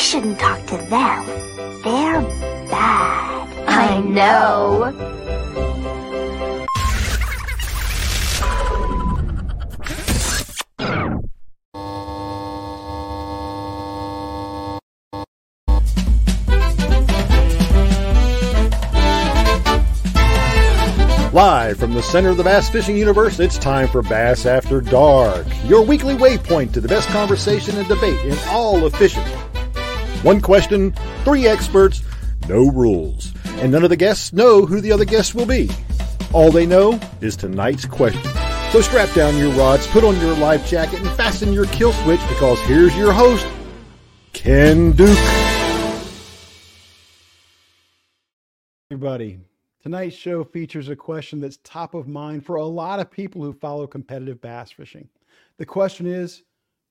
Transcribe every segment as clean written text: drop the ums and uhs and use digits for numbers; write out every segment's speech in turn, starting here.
shouldn't talk to them. They're bad. I know. Live from the center of the bass fishing universe, it's time for Bass After Dark, your weekly waypoint to the best conversation and debate in all of fishing. One question, three experts, no rules, and none of the guests know who the other guests will be. All they know is tonight's question. So strap down your rods, put on your life jacket, and fasten your kill switch, because here's your host, Ken Duke. Everybody. Tonight's show features a question that's top of mind for a lot of people who follow competitive bass fishing. The question is,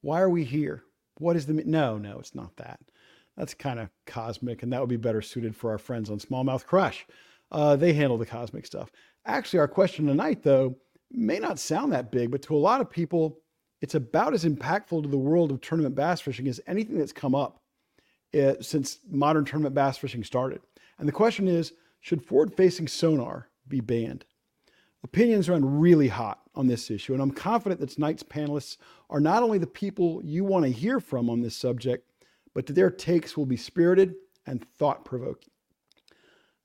why are we here? What is the... No, it's not that. That's kind of cosmic, and that would be better suited for our friends on Smallmouth Crush. They handle the cosmic stuff. Actually, our question tonight, though, may not sound that big, but to a lot of people, it's about as impactful to the world of tournament bass fishing as anything that's come up since modern tournament bass fishing started. And the question is, should forward-facing sonar be banned? Opinions run really hot on this issue, and I'm confident that tonight's panelists are not only the people you want to hear from on this subject, but that their takes will be spirited and thought-provoking.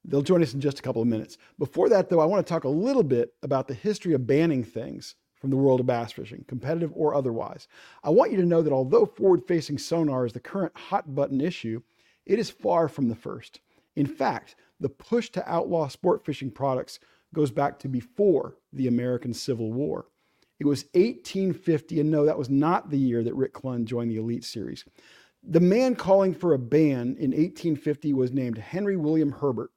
They'll join us in just a couple of minutes. Before that, though, I want to talk a little bit about the history of banning things from the world of bass fishing, competitive or otherwise. I want you to know that although forward-facing sonar is the current hot-button issue, it is far from the first. In fact, the push to outlaw sport fishing products goes back to before the American Civil War. It was 1850, and no, that was not the year that Rick Clunn joined the Elite Series. The man calling for a ban in 1850 was named Henry William Herbert.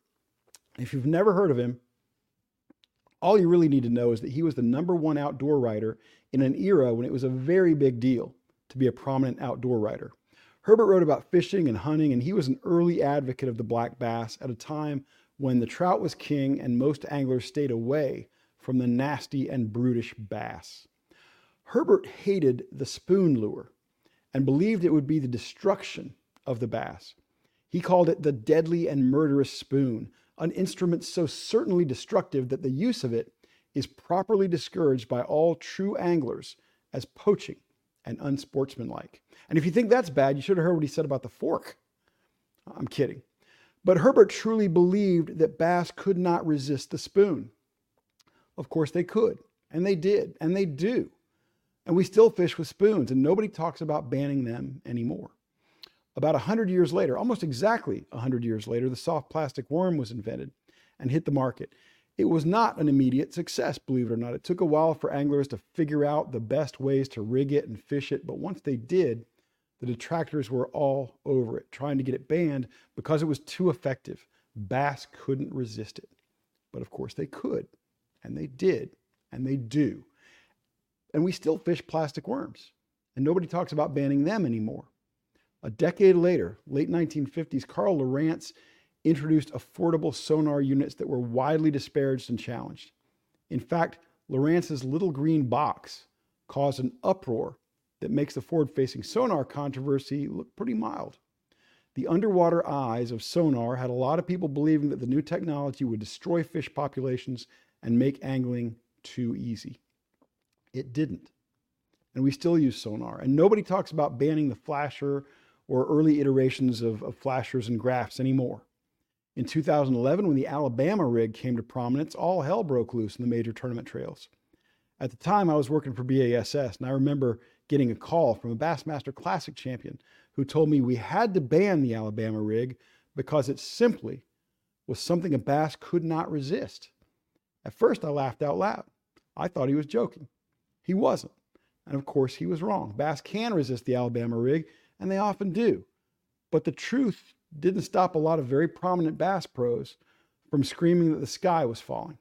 If you've never heard of him, all you really need to know is that he was the #1 outdoor writer in an era when it was a very big deal to be a prominent outdoor writer. Herbert wrote about fishing and hunting, and he was an early advocate of the black bass at a time when the trout was king and most anglers stayed away from the nasty and brutish bass. Herbert hated the spoon lure and believed it would be the destruction of the bass. He called it the deadly and murderous spoon, an instrument so certainly destructive that the use of it is properly discouraged by all true anglers as poaching and unsportsmanlike. And if you think that's bad, you should have heard what he said about the fork. I'm kidding. But Herbert truly believed that bass could not resist the spoon. Of course they could, and they did, and they do. And we still fish with spoons, and nobody talks about banning them anymore. About 100 years later, almost exactly 100 years later, the soft plastic worm was invented and hit the market. It was not an immediate success, believe it or not. It took a while for anglers to figure out the best ways to rig it and fish it, but once they did, the detractors were all over it, trying to get it banned because it was too effective. Bass couldn't resist it. But of course they could, and they did, and they do. And we still fish plastic worms, and nobody talks about banning them anymore. A decade later, late 1950s, Carl Lowrance introduced affordable sonar units that were widely disparaged and challenged. In fact, Lowrance's little green box caused an uproar that makes the forward-facing sonar controversy look pretty mild. The underwater eyes of sonar had a lot of people believing that the new technology would destroy fish populations and make angling too easy. It didn't. And we still use sonar. And nobody talks about banning the flasher or early iterations of flashers and graphs anymore. In 2011, when the Alabama rig came to prominence, all hell broke loose in the major tournament trails. At the time, I was working for BASS, and I remember getting a call from a Bassmaster Classic champion who told me we had to ban the Alabama rig because it simply was something a bass could not resist. At first, I laughed out loud. I thought he was joking. He wasn't. And of course, he was wrong. Bass can resist the Alabama rig, and they often do. But the truth didn't stop a lot of very prominent bass pros from screaming that the sky was falling.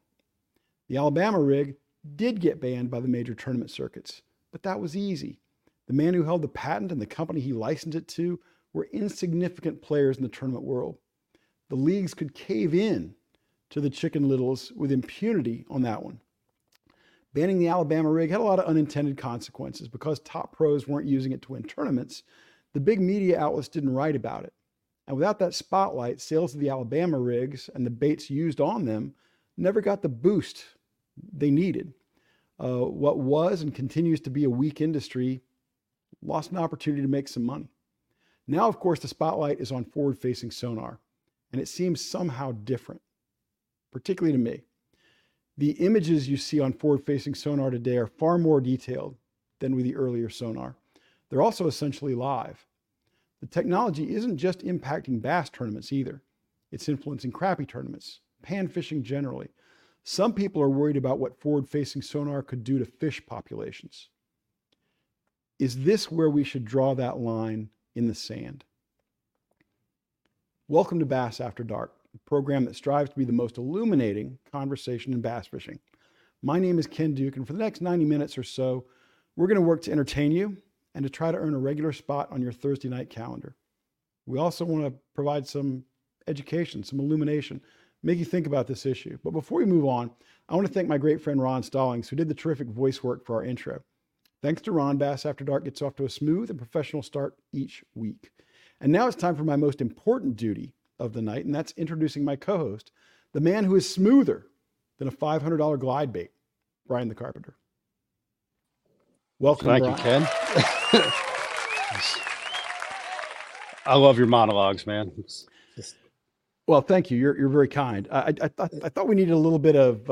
The Alabama rig did get banned by the major tournament circuits, but that was easy. The man who held the patent and the company he licensed it to were insignificant players in the tournament world. The leagues could cave in to the chicken littles with impunity on that one. Banning the Alabama rig had a lot of unintended consequences because top pros weren't using it to win tournaments. the big media outlets didn't write about it. And without that spotlight, sales of the Alabama rigs and the baits used on them never got the boost they needed. What was and continues to be a weak industry lost an opportunity to make some money. Now, of course, the spotlight is on forward-facing sonar, and it seems somehow different, particularly to me. The images you see on forward-facing sonar today are far more detailed than with the earlier sonar. They're also essentially live. The technology isn't just impacting bass tournaments either. It's influencing crappie tournaments, pan fishing generally. Some people are worried about what forward-facing sonar could do to fish populations. Is this where we should draw that line in the sand? Welcome to Bass After Dark, a program that strives to be the most illuminating conversation in bass fishing. My name is Ken Duke, and for the next 90 minutes or so, we're going to work to entertain you and to try to earn a regular spot on your Thursday night calendar. We also want to provide some education, some illumination, make you think about this issue. But before we move on, I want to thank my great friend Ron Stallings, who did the terrific voice work for our intro. Thanks to Ron, Bass After Dark gets off to a smooth and professional start each week. And now it's time for my most important duty of the night, and that's introducing my co-host, the man who is smoother than a $500 glide bait, Brian the Carpenter. Welcome, Brian. Thank you, Ken. I love your monologues, man. Well, thank you. You're very kind. I thought we needed a little bit of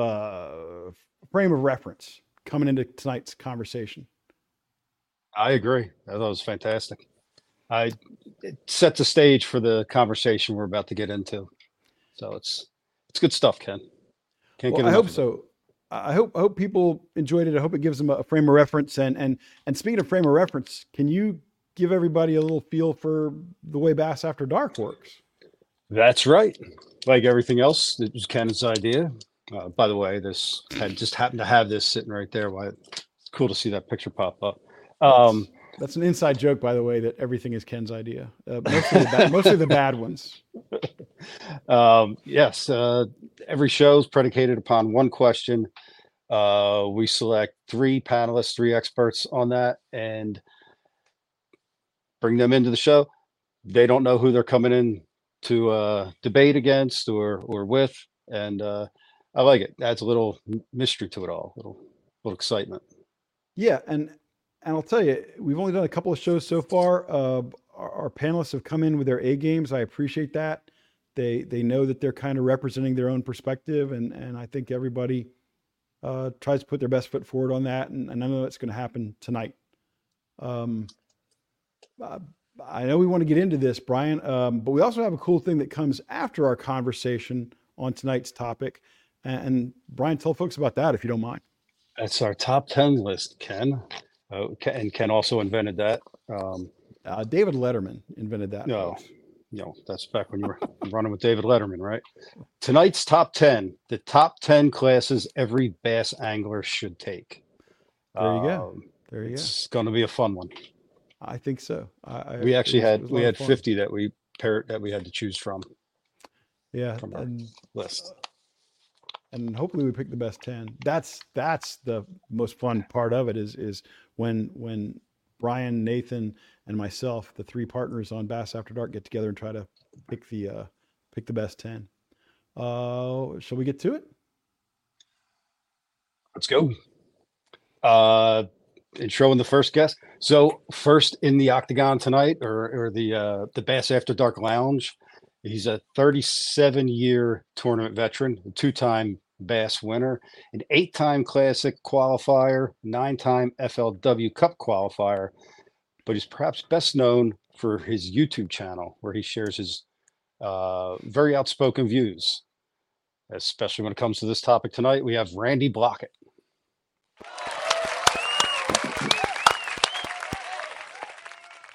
frame of reference coming into tonight's conversation. I agree. I thought it was fantastic. It set the stage for the conversation we're about to get into. So it's good stuff, Ken. I hope so. I hope people enjoyed it. I hope it gives them a frame of reference. And speaking of frame of reference, can you give everybody a little feel for the way Bass After Dark works? That's right. Like everything else, it was Ken's idea. By the way, this I just happened to have this sitting right there. It's cool to see that picture pop up. That's an inside joke, by the way, that everything is Ken's idea. Mostly the bad ones. Yes. Every show is predicated upon one question. We select three panelists, three experts on that, and bring them into the show. They don't know who they're coming in to debate against or with. And I like it. Adds a little mystery to it all, a little excitement. Yeah. And I'll tell you, we've only done a couple of shows so far. Our panelists have come in with their A games. I appreciate that. They know that they're kind of representing their own perspective. And I think everybody tries to put their best foot forward on that. And I know that's going to happen tonight. I know we want to get into this, Brian, but we also have a cool thing that comes after our conversation on tonight's topic. And Brian, tell folks about that, if you don't mind. That's our top 10 list, Ken. And Ken also invented that. David Letterman invented that. No, that's back when you were running with David Letterman, right? Tonight's top 10, the top 10 classes every bass angler should take. There you go. It's going to be a fun one. I think so. We had 50 that we had to choose from. Yeah, from our list. And hopefully we pick the best 10. That's the most fun part of it is when Brian, Nathan, and myself, the three partners on Bass After Dark, get together and try to pick the best 10. Shall we get to it? Let's go. Intro and the first guest. So first in the Octagon tonight, or the Bass After Dark Lounge. He's a 37-year tournament veteran, a two-time Bass winner, an 8-time Classic qualifier, 9-time FLW Cup qualifier, but he's perhaps best known for his YouTube channel, where he shares his very outspoken views, especially when it comes to this topic tonight. We have Randy Blaukat.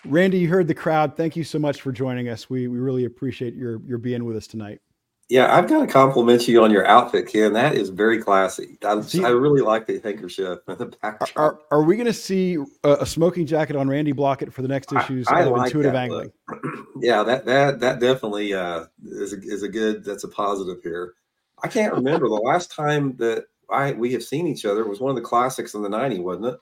Randy, you heard the crowd. Thank you so much for joining us. We really appreciate your being with us tonight. Yeah, I've got to compliment you on your outfit, Ken. That is very classy. I really like the handkerchief and the backdrop. Are we going to see a smoking jacket on Randy Blaukat for the next issues of Intuitive Angling? Yeah, that definitely is a positive here. I can't remember the last time that we have seen each other. It was one of the classics in the 90s, wasn't it?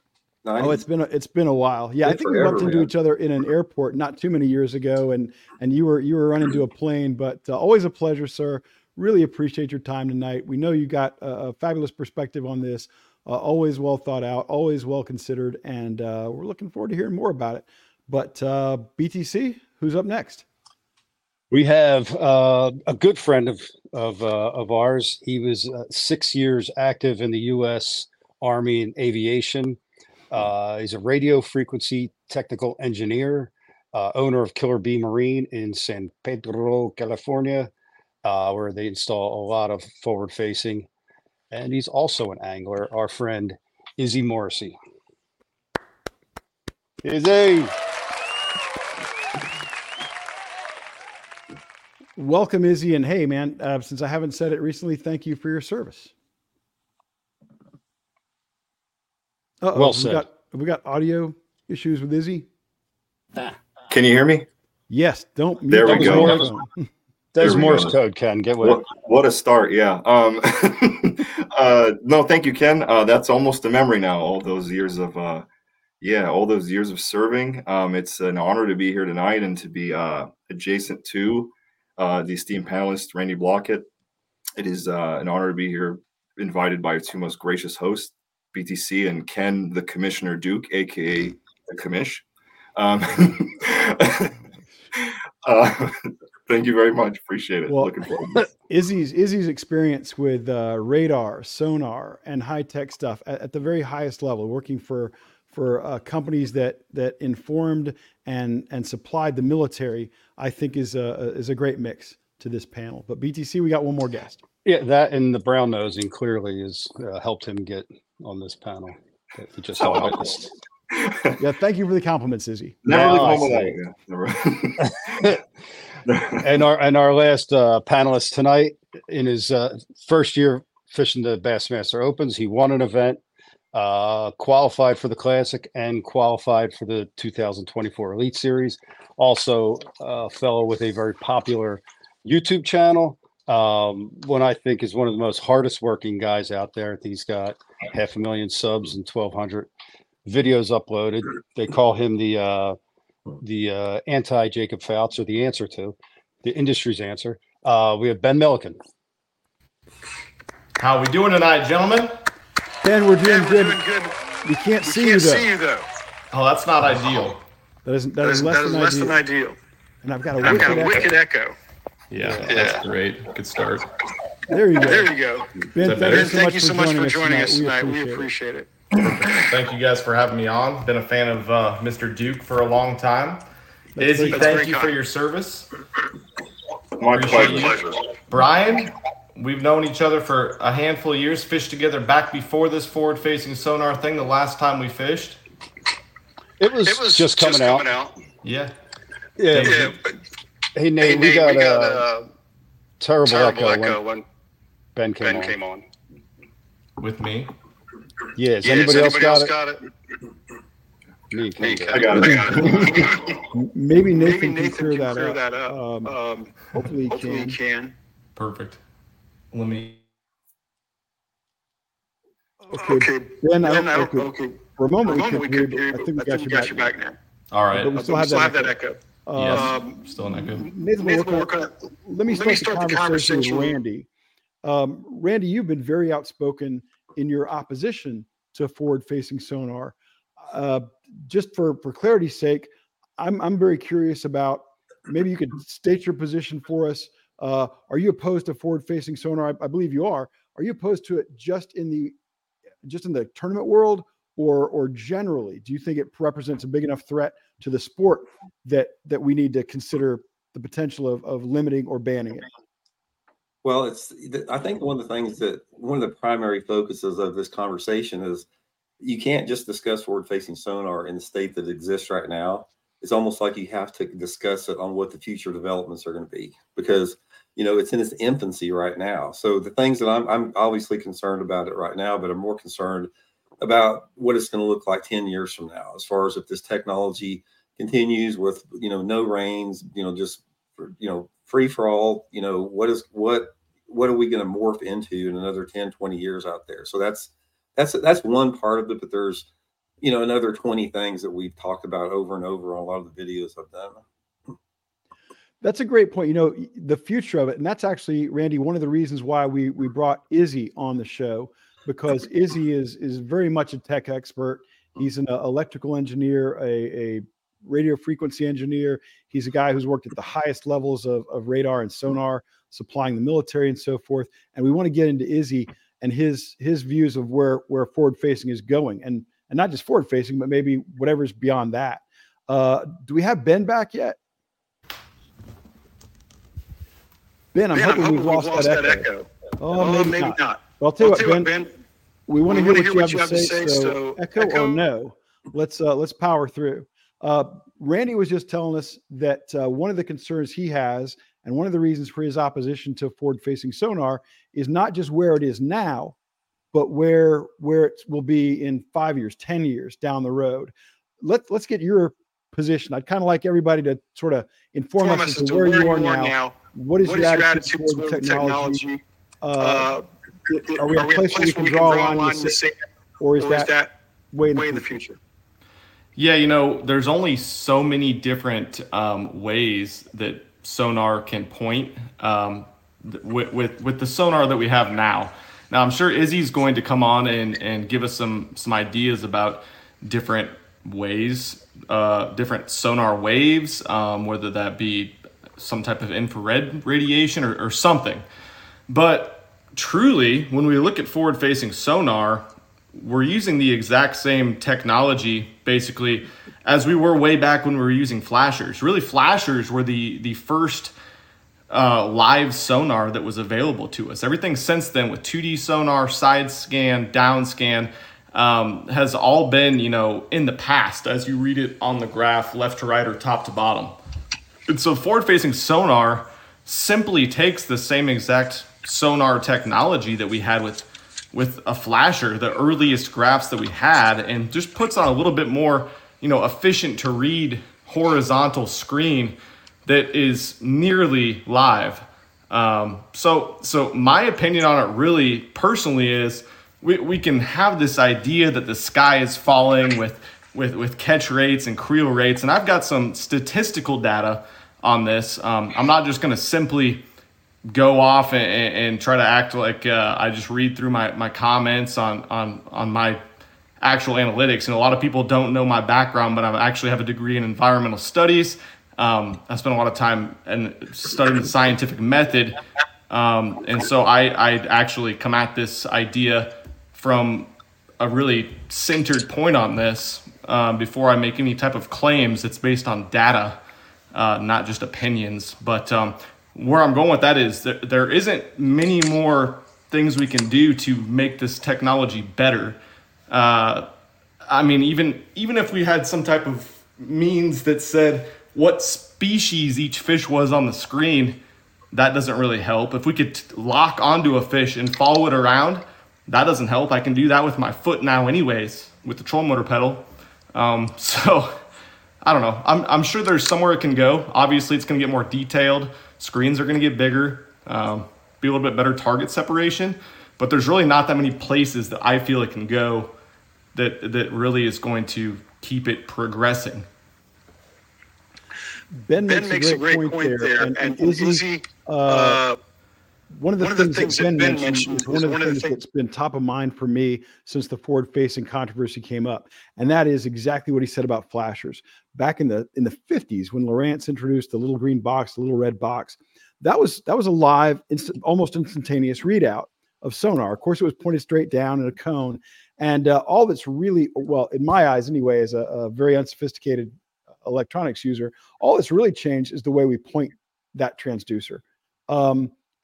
90. Oh, it's been a while. Yeah, I think we bumped into each other in an airport not too many years ago, and you were running to a plane. But always a pleasure, sir. Really appreciate your time tonight. We know you got a fabulous perspective on this. Always well thought out, always well considered, and we're looking forward to hearing more about it. But BTC, who's up next? We have a good friend of ours. He was 6 years active in the U.S. Army in aviation. He's a radio frequency technical engineer, owner of Killer Bee Marine in San Pedro, California, where they install a lot of forward facing. And he's also an angler, our friend Izzy Moursi. Izzy! Welcome, Izzy. And hey, man, since I haven't said it recently, thank you for your service. Uh-oh, well said. We got audio issues with Izzy. Can you hear me? Yes. Don't. There we go. There's Morse code, Ken. Get with it. What a start. Yeah. No, thank you, Ken. That's almost a memory now. All those years of serving. It's an honor to be here tonight and to be adjacent to the esteemed panelist, Randy Blaukat. It is an honor to be here, invited by two most gracious hosts, BTC and Ken, the Commissioner Duke, a.k.a. the Commish. Thank you very much. Appreciate it. Well, looking forward to it. Izzy's experience with radar, sonar, and high-tech stuff at the very highest level, working for companies that informed and supplied the military, I think is a great mix to this panel. But BTC, we got one more guest. Yeah, that and the brown nosing clearly has helped him get on this panel that he just saw witnessed. Yeah, thank you for the compliments, Izzy. Never. And our last panelist tonight, in his first year fishing the Bassmaster Opens, he won an event. Qualified for the Classic and qualified for the 2024 Elite Series. Also a fellow with a very popular YouTube channel. One I think is one of the most hardest working guys out there. He's got 500,000 subs and 1,200 videos uploaded. They call him the anti-Jacob Fouts, or the answer to the industry's answer. We have Ben Milliken. How are we doing tonight, gentlemen? Ben, we're doing good. We can't see you though. Oh, that's not ideal. That is less than ideal. And I've got a wicked echo. Yeah, that's great. Good start. There you go. Ben, thank you so much for joining us tonight. We appreciate it. Thank you guys for having me on. Been a fan of Mr. Duke for a long time. Izzy, thank you for your service. My pleasure. Brian? We've known each other for a handful of years, fished together back before this forward-facing sonar thing. The last time we fished, it was just coming out. Yeah. Hey, Nate, we got a terrible echo when Ben came on. With me? Yeah, has anybody else got it? I got it. Maybe Nathan can clear that up. Hopefully he can. Perfect. Okay, Ben, for a moment we could hear you, I think we got you back now. All right. But we still have that echo. Yes, still an echo. Nathan, let me start the conversation with Randy. Randy, you've been very outspoken in your opposition to forward-facing sonar. Just for clarity's sake, I'm very curious about, maybe you could state your position for us. Are you opposed to forward-facing sonar? I believe you are. Are you opposed to it just in the tournament world, or generally? Do you think it represents a big enough threat to the sport that we need to consider the potential of limiting or banning it? Well, I think one of the primary focuses of this conversation is you can't just discuss forward-facing sonar in the state that exists right now. It's almost like you have to discuss it on what the future developments are going to be, because it's in its infancy right now. So the things that I'm obviously concerned about it right now, but I'm more concerned about what it's going to look like 10 years from now, as far as if this technology continues with no reins, just free for all. What are we going to morph into in another 10-20 years out there? So that's one part of it, but there's you know, another 20 things that we've talked about over and over on a lot of the videos I've done. That's a great point. You know, the future of it. And that's actually, Randy, one of the reasons why we brought Izzy on the show, because Izzy is very much a tech expert. He's an electrical engineer, a radio frequency engineer. He's a guy who's worked at the highest levels of radar and sonar, supplying the military and so forth. And we want to get into Izzy and his views of where forward facing is going, and not just forward facing, but maybe whatever's beyond that. Do we have Ben back yet? Ben, I'm hoping we've lost that echo. Oh, maybe not. Well, I'll tell you what, Ben. We want to hear what you have to say. So echo or no, let's power through. Randy was just telling us that one of the concerns he has, and one of the reasons for his opposition to forward-facing sonar, is not just where it is now, but where it will be in 5 years, 10 years down the road. Let's get your position. I'd kind of like everybody to sort of inform us as to where you are now. What is your attitude toward technology? Are we at a place where we can draw a line in the sand, or is that way in the future? Yeah, you know, there's only so many different ways that sonar can point with the sonar that we have now. Now, I'm sure Izzy's going to come on and give us some ideas about different ways, different sonar waves, whether that be some type of infrared radiation or something. But truly, when we look at forward-facing sonar, we're using the exact same technology, basically, as we were way back when we were using flashers. Really, flashers were the first live sonar that was available to us. Everything since then with 2D sonar, side scan, down scan, has all been, you know, in the past as you read it on the graph, left to right or top to bottom. And so forward-facing sonar simply takes the same exact sonar technology that we had with a flasher, the earliest graphs that we had, and just puts on a little bit more, you know, efficient to read horizontal screen that is nearly live. So my opinion on it really personally is we can have this idea that the sky is falling with catch rates and creel rates. And I've got some statistical data on this. I'm not just going to simply go off and try to act like I just read through my comments on my actual analytics. And a lot of people don't know my background, but I actually have a degree in environmental studies. I spent a lot of time studying the scientific method. And so I actually come at this idea from a really centered point on this before I make any type of claims. It's based on data, not just opinions. But where I'm going with that is that there isn't many more things we can do to make this technology better. I mean, even if we had some type of means that said what species each fish was on the screen, that doesn't really help. If we could lock onto a fish and follow it around, that doesn't help. I can do that with my foot now anyways, with the trolling motor pedal. So I don't know. I'm sure there's somewhere it can go. Obviously, it's going to get more detailed. Screens are going to get bigger, be a little bit better target separation, but there's really not that many places that I feel it can go that really is going to keep it progressing. Ben makes a great point there. And Izzy, one of the things that Ben mentioned is one of the things that's been top of mind for me since the forward-facing controversy came up, and that is exactly what he said about flashers. Back in the 50s, when Lowrance introduced the little green box, the little red box, that was a live, almost instantaneous readout of sonar. Of course, it was pointed straight down in a cone, and all that's really, well, in my eyes anyway, as a very unsophisticated electronics user, all that's really changed is the way we point that transducer.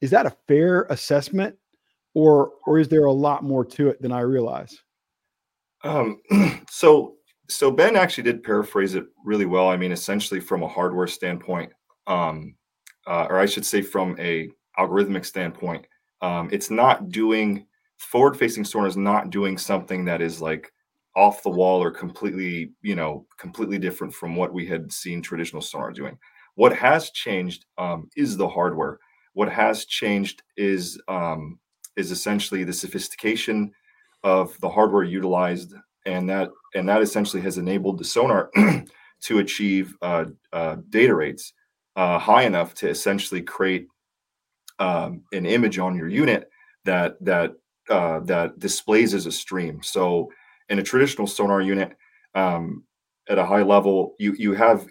Is that a fair assessment, or is there a lot more to it than I realize? So Ben actually did paraphrase it really well. I mean, essentially from a hardware standpoint, or I should say from a algorithmic standpoint, it's not doing, forward-facing sonar is not doing something that is like off the wall or completely different from what we had seen traditional sonar doing. What has changed is the hardware. What has changed is essentially the sophistication of the hardware utilized, and that and that essentially has enabled the sonar to achieve data rates high enough to essentially create an image on your unit that displays as a stream. So in a traditional sonar unit, at a high level, you have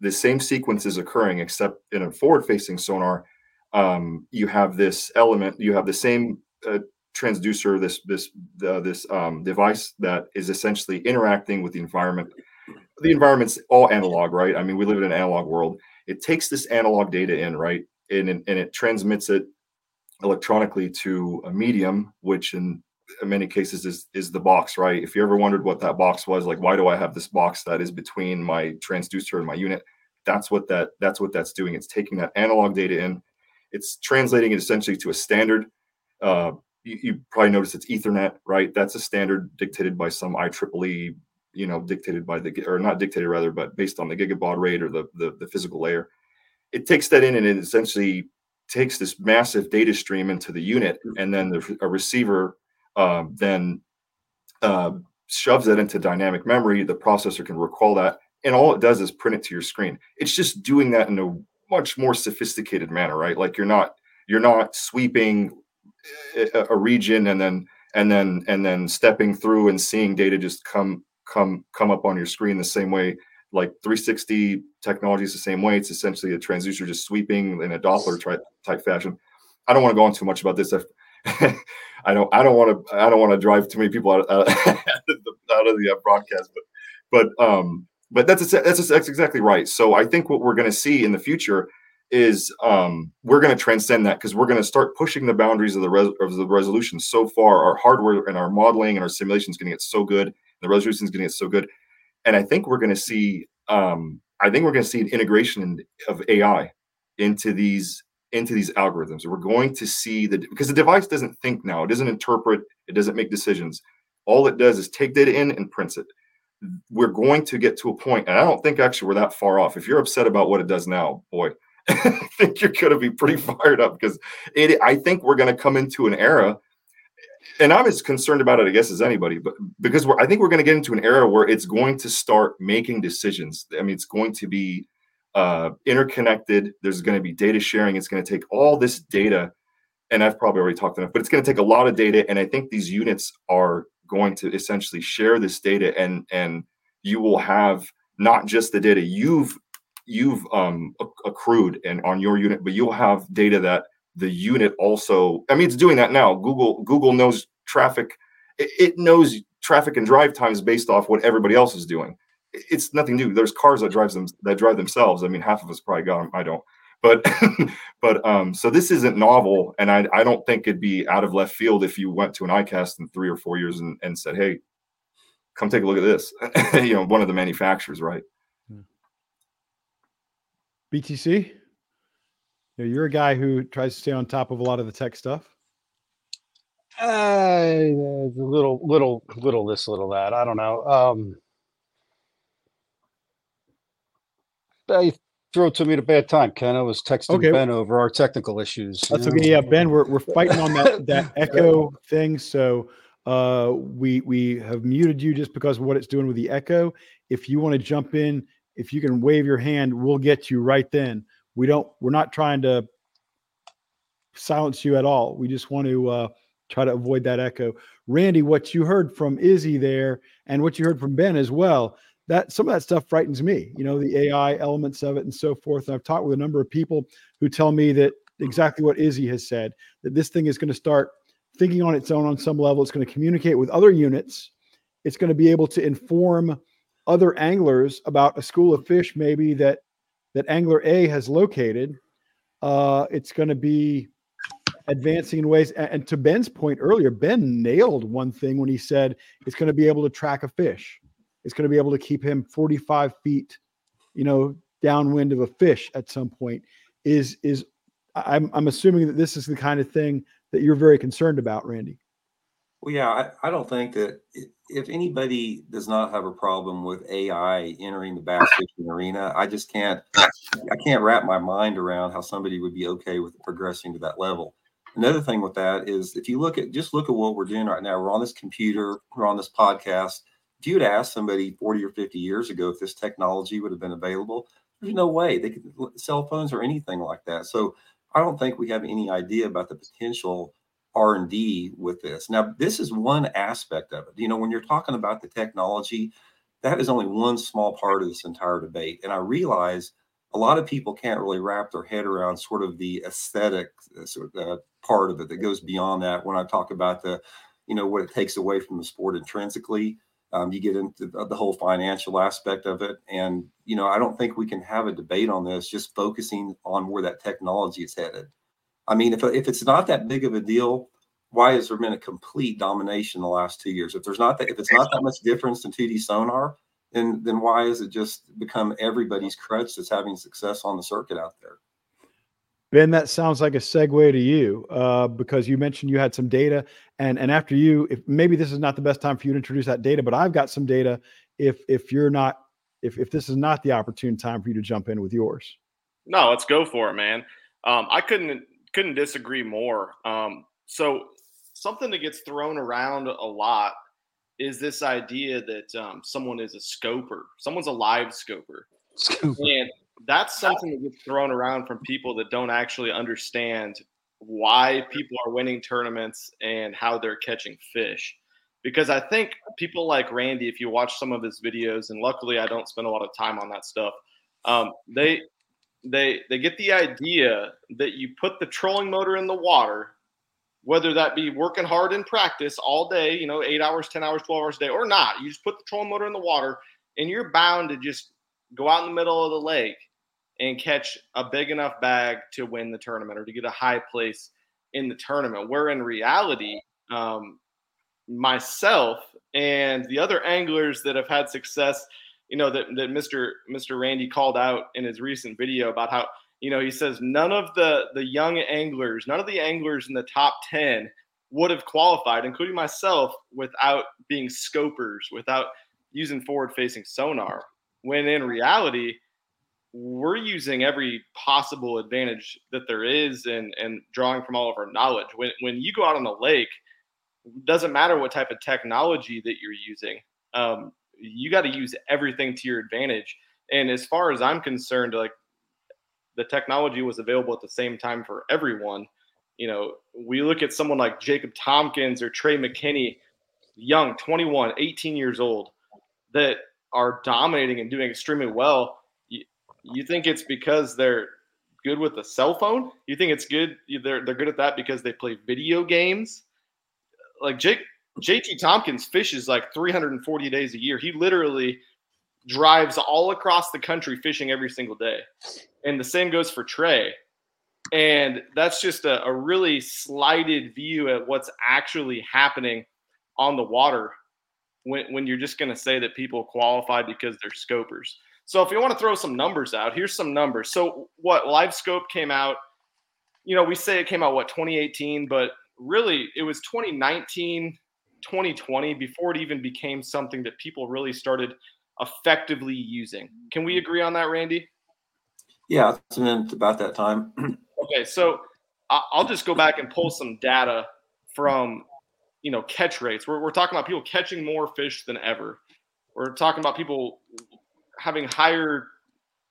the same sequences occurring, except in a forward-facing sonar, you have this element, you have the same transducer, this device that is essentially interacting with the environment. The environment's all analog, right? I mean, we live in an analog world. It takes this analog data in, right? And it transmits it electronically to a medium, which in many cases is the box, right? If you ever wondered what that box was, like, why do I have this box that is between my transducer and my unit? That's what that's doing. It's taking that analog data in, it's translating it essentially to a standard. You probably notice it's Ethernet, right? That's a standard dictated by some IEEE, dictated by but based on the gigabaud rate or the physical layer. It takes that in and it essentially takes this massive data stream into the unit, and then a receiver then shoves that into dynamic memory. The processor can recall that, and all it does is print it to your screen. It's just doing that in a much more sophisticated manner, right? Like you're not sweeping a region and then stepping through and seeing data just come up on your screen the same way. Like 360 technology is the same way. It's essentially a transducer just sweeping in a Doppler type fashion. I don't want to go on too much about this. I don't want to drive too many people out of the broadcast. But that's exactly right. So I think what we're going to see in the future is we're going to transcend that, because we're going to start pushing the boundaries of the resolution so far. Our hardware and our modeling and our simulation is going to get so good. The resolution is going to get so good. And I think we're going to see an integration of AI into these algorithms. We're going to see because the device doesn't think now. It doesn't interpret. It doesn't make decisions. All it does is take data in and prints it. We're going to get to a point, and I don't think actually we're that far off. If you're upset about what it does now, boy, I think you're going to be pretty fired up, because I think we're going to come into an era. And I'm as concerned about it, I guess, as anybody, but because I think we're going to get into an era where it's going to start making decisions. I mean, it's going to be interconnected. There's going to be data sharing. It's going to take all this data, and I've probably already talked enough, but it's going to take a lot of data. And I think these units are going to essentially share this data, and you will have not just the data you've accrued and on your unit, but you'll have data that the unit also, I mean, it's doing that now. Google knows traffic. It knows traffic and drive times based off what everybody else is doing. It's nothing new. There's cars that drive themselves. I mean, half of us probably got them. I don't. But so this isn't novel, and I don't think it'd be out of left field if you went to an ICAST in 3 or 4 years and said, "Hey, come take a look at this." One of the manufacturers, right? BTC. You're a guy who tries to stay on top of a lot of the tech stuff. Little this, little that. I don't know. You threw it to me at a bad time, Ken. I was texting Ben over our technical issues. That's okay. Yeah, Ben, we're fighting on that echo thing. So we have muted you just because of what it's doing with the echo. If you want to jump in, if you can wave your hand, we'll get you right then. We're not trying to silence you at all. We just want to try to avoid that echo. Randy, what you heard from Izzy there and what you heard from Ben as well, that some of that stuff frightens me, the AI elements of it and so forth. And I've talked with a number of people who tell me that exactly what Izzy has said, that this thing is going to start thinking on its own on some level. It's going to communicate with other units. It's going to be able to inform other anglers about a school of fish maybe that angler A has located. It's going to be advancing in ways. And to Ben's point earlier, Ben nailed one thing when he said it's going to be able to track a fish. It's going to be able to keep him 45 feet, downwind of a fish at some point. I'm assuming that this is the kind of thing that you're very concerned about, Randy. Well, yeah, I don't think that if anybody does not have a problem with AI entering the bass fishing arena, I can't wrap my mind around how somebody would be okay with progressing to that level. Another thing with that is if you look at what we're doing right now, we're on this computer, we're on this podcast, If you had asked somebody 40 or 50 years ago if this technology would have been available, there's no way they could, cell phones or anything like that. So I don't think we have any idea about the potential R&D with this. Now, this is one aspect of it. You know, when you're talking about the technology, that is only one small part of this entire debate. And I realize a lot of people can't really wrap their head around sort of the aesthetic sort of, part of it that goes beyond that. When I talk about the, you know, what it takes away from the sport intrinsically, you get into the whole financial aspect of it. And, you know, I don't think we can have a debate on this, just focusing on where that technology is headed. I mean, if it's not that big of a deal, why has there been a complete domination the last 2 years? If there's not that, if it's not that much difference in 2D sonar, then why has it just become everybody's crutch that's having success on the circuit out there? Ben, that sounds like a segue to you because you mentioned you had some data, and after you, if maybe this is not the best time for you to introduce that data, but I've got some data. If you're not, if this is not the opportune time for you to jump in with yours, no, let's go for it, man. I couldn't disagree more. So something that gets thrown around a lot is this idea that someone is a scoper. Someone's a live scoper. And that's something that gets thrown around from people that don't actually understand why people are winning tournaments and how they're catching fish. Because I think people like Randy, if you watch some of his videos, and luckily I don't spend a lot of time on that stuff, they get the idea that you put the trolling motor in the water, whether that be working hard in practice all day, you know, 8 hours, 10 hours, 12 hours a day, or not. You just put the trolling motor in the water, and you're bound to just go out in the middle of the lake and catch a big enough bag to win the tournament or to get a high place in the tournament. Where in reality, myself and the other anglers that have had success, you know, that Mr. Randy called out in his recent video about how, you know, he says none of the young anglers, none of the anglers in the top 10 would have qualified, including myself, without being scopers, without using forward-facing sonar. When in reality, we're using every possible advantage that there is and drawing from all of our knowledge. When you go out on the lake, it doesn't matter what type of technology that you're using. You got to use everything to your advantage. And as far as I'm concerned, like, the technology was available at the same time for everyone. You know, we look at someone like Jacob Tompkins or Trey McKinney, young, 21, 18 years old, that are dominating and doing extremely well. You think it's because they're good with a cell phone? You think it's good? They're good at that because they play video games? Like JT Tompkins fishes like 340 days a year. He literally drives all across the country fishing every single day. And the same goes for Trey. And that's just a really slighted view at what's actually happening on the water when you're just going to say that people qualify because they're scopers. So if you want to throw some numbers out, here's some numbers. So what LiveScope came out, you know, we say it came out, 2018, but really it was 2019, 2020 before it even became something that people really started effectively using. Can we agree on that, Randy? Yeah, it's about that time. Okay, so I'll just go back and pull some data from, you know, catch rates. We're talking about people catching more fish than ever. We're talking about people having higher,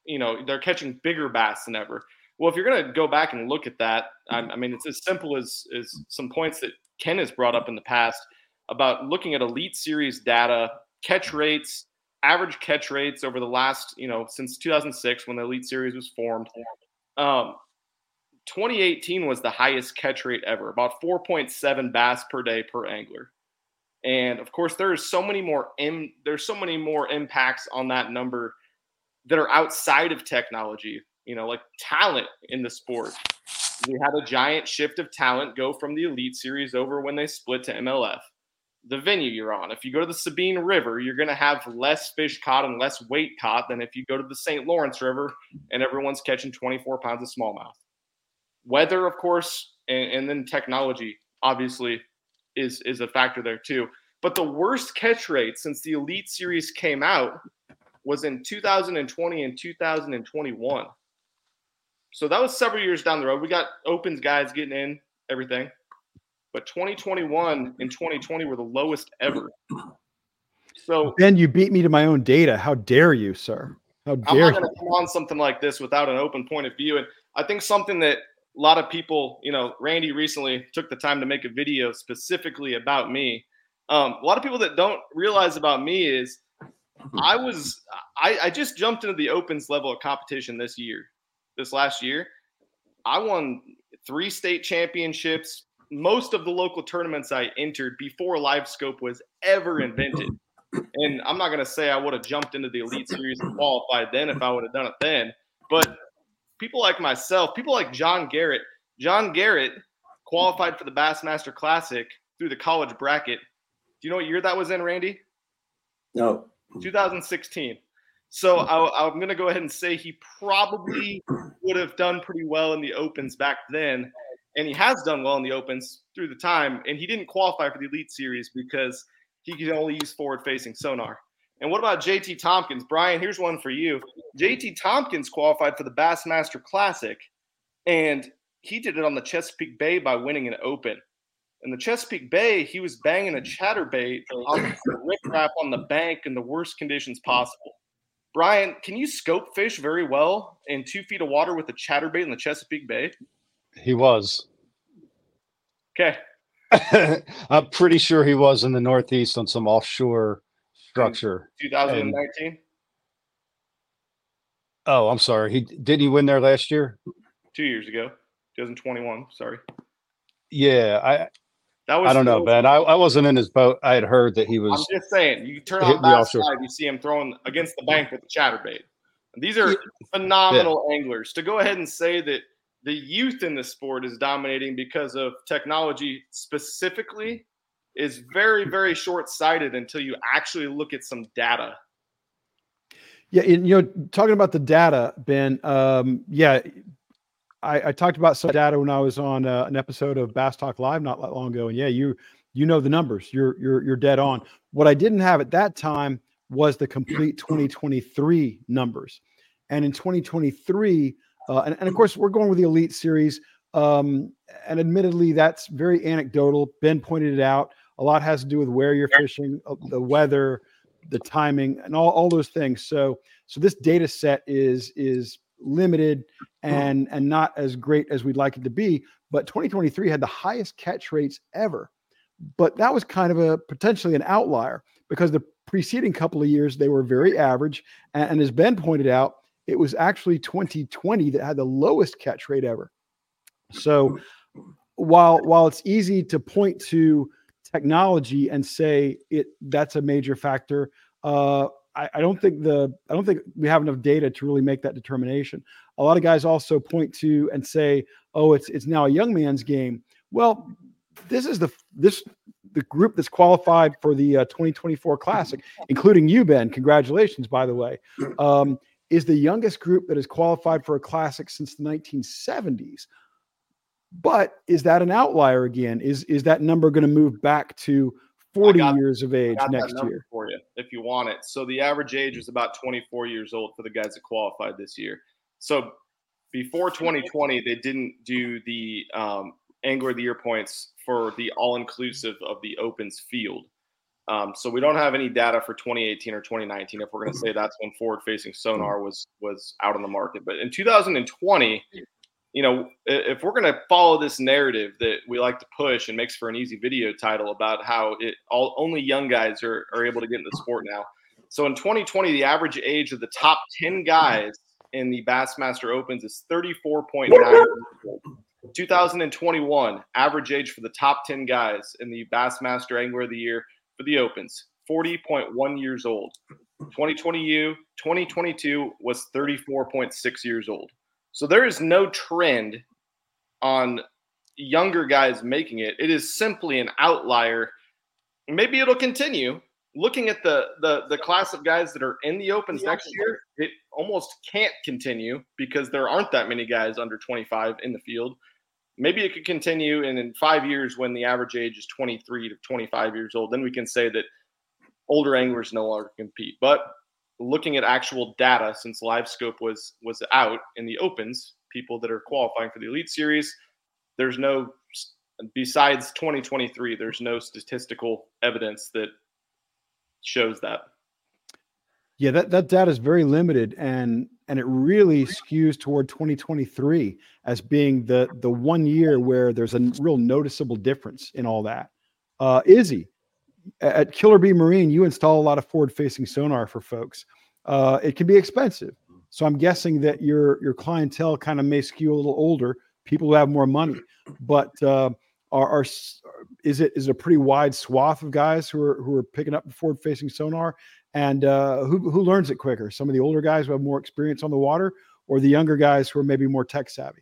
you know, they're catching bigger bass than ever. Well, if you're going to go back and look at that, I mean, it's as simple as some points that Ken has brought up in the past about looking at Elite Series data, catch rates, average catch rates over the last, you know, since 2006 when the Elite Series was formed. 2018 was the highest catch rate ever, about 4.7 bass per day per angler. And of course, there's so many more impacts on that number that are outside of technology, you know, like talent in the sport. We had a giant shift of talent go from the Elite Series over when they split to MLF. The venue you're on. If you go to the Sabine River, you're going to have less fish caught and less weight caught than if you go to the St. Lawrence River and everyone's catching 24 pounds of smallmouth. Weather, of course, and then technology, obviously, is a factor there too. But the worst catch rate since the Elite Series came out was in 2020 and 2021. So that was several years down the road. We got opens guys getting in, everything. But 2021 and 2020 were the lowest ever. So Ben, you beat me to my own data. How dare you, sir? How dare you? I'm not going to come on something like this without an open point of view. And I think something that a lot of people, you know, Randy recently took the time to make a video specifically about me. A lot of people that don't realize about me is I just jumped into the opens level of competition this year. This last year, I won 3 state championships. Most of the local tournaments I entered before LiveScope was ever invented. And I'm not going to say I would have jumped into the Elite Series and qualified then if I would have done it then. But people like myself, people like John Garrett qualified for the Bassmaster Classic through the college bracket. Do you know what year that was in, Randy? No. 2016. So I'm going to go ahead and say he probably would have done pretty well in the opens back then. And he has done well in the opens through the time. And he didn't qualify for the Elite Series because he could only use forward-facing sonar. And what about JT Tompkins? Brian, here's one for you. JT Tompkins qualified for the Bassmaster Classic. And he did it on the Chesapeake Bay by winning an open. In the Chesapeake Bay, he was banging a chatterbait on the riprap on the bank in the worst conditions possible. Brian, can you scope fish very well in 2 feet of water with a chatterbait in the Chesapeake Bay? He was. Okay. I'm pretty sure he was in the Northeast on some offshore structure. 2019? Oh, I'm sorry. Did he win there last year? 2 years ago. 2021. Sorry. Yeah. I don't know, Ben. I wasn't in his boat. I had heard that he was. I'm just saying, you turn on the side, you see him throwing against the bank with the chatterbait. These are phenomenal anglers. To go ahead and say that the youth in the sport is dominating because of technology specifically is very, very short-sighted until you actually look at some data. Yeah, and, you know, talking about the data, Ben, I talked about some data when I was on an episode of Bass Talk Live not that long ago, and yeah, you know the numbers. You're dead on. What I didn't have at that time was the complete 2023 numbers, and in 2023, and of course we're going with the Elite Series, and admittedly that's very anecdotal. Ben pointed it out. A lot has to do with where you're fishing, the weather, the timing, and all those things. So this data set is limited and not as great as we'd like it to be, but 2023 had the highest catch rates ever. But that was kind of potentially an outlier because the preceding couple of years they were very average, and as Ben pointed out, it was actually 2020 that had the lowest catch rate ever. So while it's easy to point to technology and say that's a major factor, I don't think we have enough data to really make that determination. A lot of guys also point to and say, "Oh, it's now a young man's game." Well, this is the group that's qualified for the 2024 Classic, including you, Ben. Congratulations, by the way. Is the youngest group that has qualified for a Classic since the 1970s. But is that an outlier again? Is that number going to move back to 40 years of age next year for you if you want it? So the average age is about 24 years old for the guys that qualified this year. So before 2020, they didn't do the Angler of the Year points for the all-inclusive of the Opens field. So we don't have any data for 2018 or 2019 if we're going to say that's when forward-facing sonar was out on the market. But in 2020, you know, if we're going to follow this narrative that we like to push and makes for an easy video title about how only young guys are able to get into the sport now. So in 2020, the average age of the top 10 guys in the Bassmaster Opens is 34.9 years old. 2021, average age for the top 10 guys in the Bassmaster Angler of the Year for the Opens, 40.1 years old. 2022 was 34.6 years old. So there is no trend on younger guys making it. It is simply an outlier. Maybe it'll continue. Looking at the class of guys that are in the Opens next year, it almost can't continue because there aren't that many guys under 25 in the field. Maybe it could continue, and in 5 years when the average age is 23 to 25 years old, then we can say that older anglers no longer compete. But looking at actual data since LiveScope was out in the Opens, people that are qualifying for the Elite Series, there's no, besides 2023, there's no statistical evidence that shows that. Yeah, that data is very limited, and it really skews toward 2023 as being the 1 year where there's a real noticeable difference in all that. Izzy, at Killer Bee Marine, you install a lot of forward-facing sonar for folks. It can be expensive. So I'm guessing that your clientele kind of may skew a little older, people who have more money. But is it a pretty wide swath of guys who are picking up the forward-facing sonar? And who learns it quicker? Some of the older guys who have more experience on the water, or the younger guys who are maybe more tech savvy?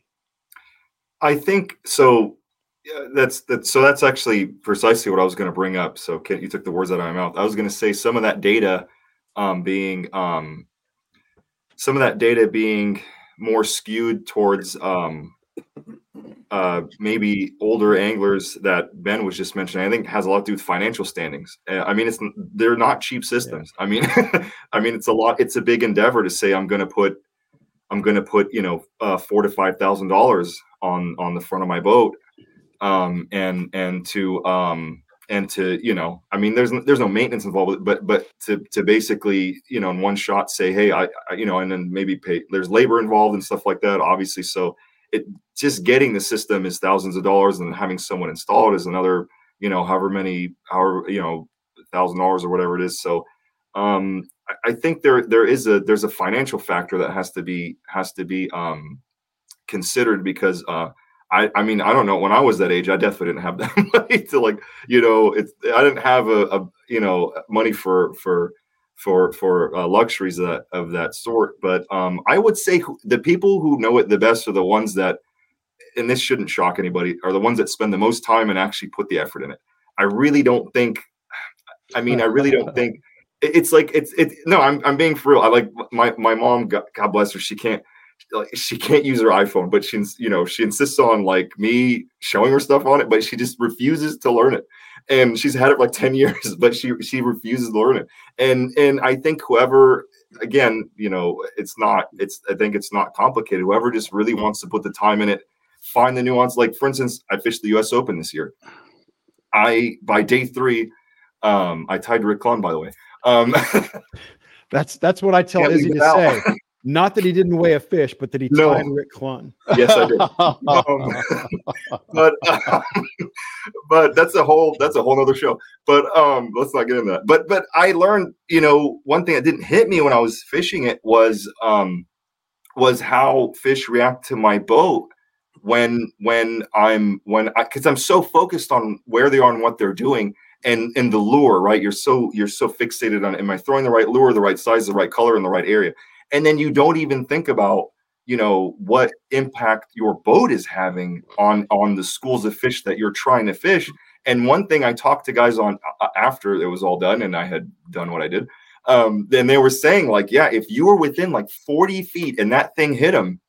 I think so. Yeah, that's actually precisely what I was going to bring up. So, Kent, you took the words out of my mouth. I was going to say some of that data being more skewed towards maybe older anglers that Ben was just mentioning. I think has a lot to do with financial standings. I mean, they're not cheap systems. Yeah. I mean, it's a lot. It's a big endeavor to say I'm going to put $4,000 to $5,000 on the front of my boat. There's no maintenance involved, but to basically, in one shot say, hey, I and then maybe pay, there's labor involved and stuff like that, obviously. So it just getting the system is thousands of dollars, and having someone install it is another, $1,000 or whatever it is. So, I think there's a financial factor that has to be considered, because, I mean, I don't know. When I was that age, I definitely didn't have that money to I didn't have a money for luxuries of that sort. But I would say the people who know it the best are the ones that, and this shouldn't shock anybody, are the ones that spend the most time and actually put the effort in it. I really don't think it's I'm being for real. I like my mom, God bless her. She can't use her iPhone, but she insists on me showing her stuff on it, but she just refuses to learn it. And she's had it for 10 years, but she refuses to learn it. And I think whoever, again, I think it's not complicated. Whoever just really wants to put the time in it, find the nuance. Like, for instance, I fished the US Open this year. By day three, I tied Rick Clunn, by the way. That's what I tell Izzy to say. Not that he didn't weigh a fish, but that he tied Rick Clunn. Yes, I did. But that's a whole other show. But let's not get into that. But I learned, one thing that didn't hit me when I was fishing it was how fish react to my boat because I'm so focused on where they are and what they're doing. And the lure, right? You're so fixated on, am I throwing the right lure, the right size, the right color, in the right area? And then you don't even think about, what impact your boat is having on the schools of fish that you're trying to fish. And one thing I talked to guys on after it was all done and I had done what I did, then they were saying if you were within 40 feet and that thing hit them,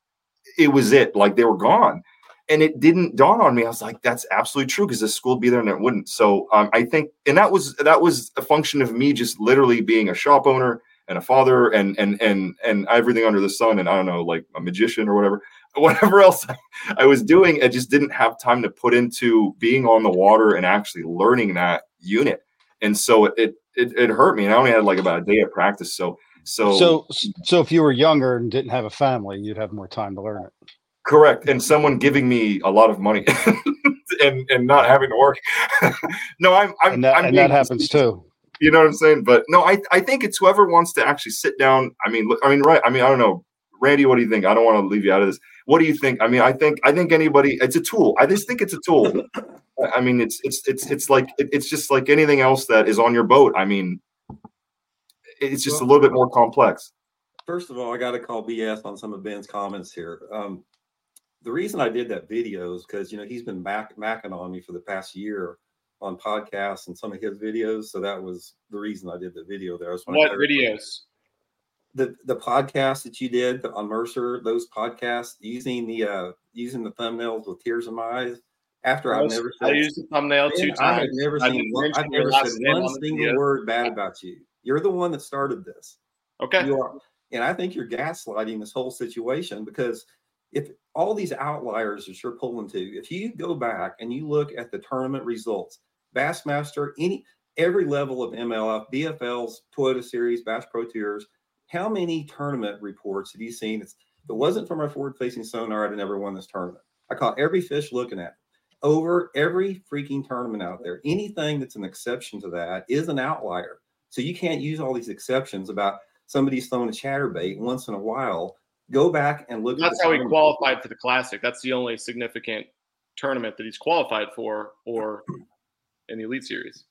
it was it. They were gone. And it didn't dawn on me. I was like, that's absolutely true, because the school would be there and it wouldn't. So I think, and that was a function of me just literally being a shop owner and a father and everything under the sun. And I don't know, a magician or whatever else I was doing. I just didn't have time to put into being on the water and actually learning that unit. And so it hurt me. And I only had about a day of practice. So if you were younger and didn't have a family, you'd have more time to learn it. Correct. And someone giving me a lot of money and not having to work. No, I'm that happens too. You know what I'm saying? But no, I think it's whoever wants to actually sit down. I mean, right. I mean, I don't know, Randy, what do you think? I don't want to leave you out of this. What do you think? I mean, I think anybody, it's a tool. I just think it's a tool. I mean, it's just like anything else that is on your boat. I mean, it's just a little bit more complex. First of all, I got to call BS on some of Ben's comments here. The reason I did that video is because, he's been macking on me for the past year on podcasts and some of his videos. So that was the reason I did the video there. What videos? The podcast that you did on Mercer, those podcasts using the thumbnails with tears in my eyes. After I've never said, I used the thumbnail 2 times. I've never said one single word bad about you. You're the one that started this. Okay. You are, and I think you're gaslighting this whole situation, because if all these outliers that you're pulling to, if you go back and you look at the tournament results, Bassmaster, any every level of MLF, BFLs, Toyota Series, Bass Pro Tours, how many tournament reports have you seen? If it wasn't from our forward-facing sonar, I'd have never won this tournament. I caught every fish looking at it. Over every freaking tournament out there. Anything that's an exception to that is an outlier. So you can't use all these exceptions about somebody's throwing a chatterbait once in a while. Go back and look. That's how he qualified for the Classic. That's the only significant tournament that he's qualified for, or in the Elite Series.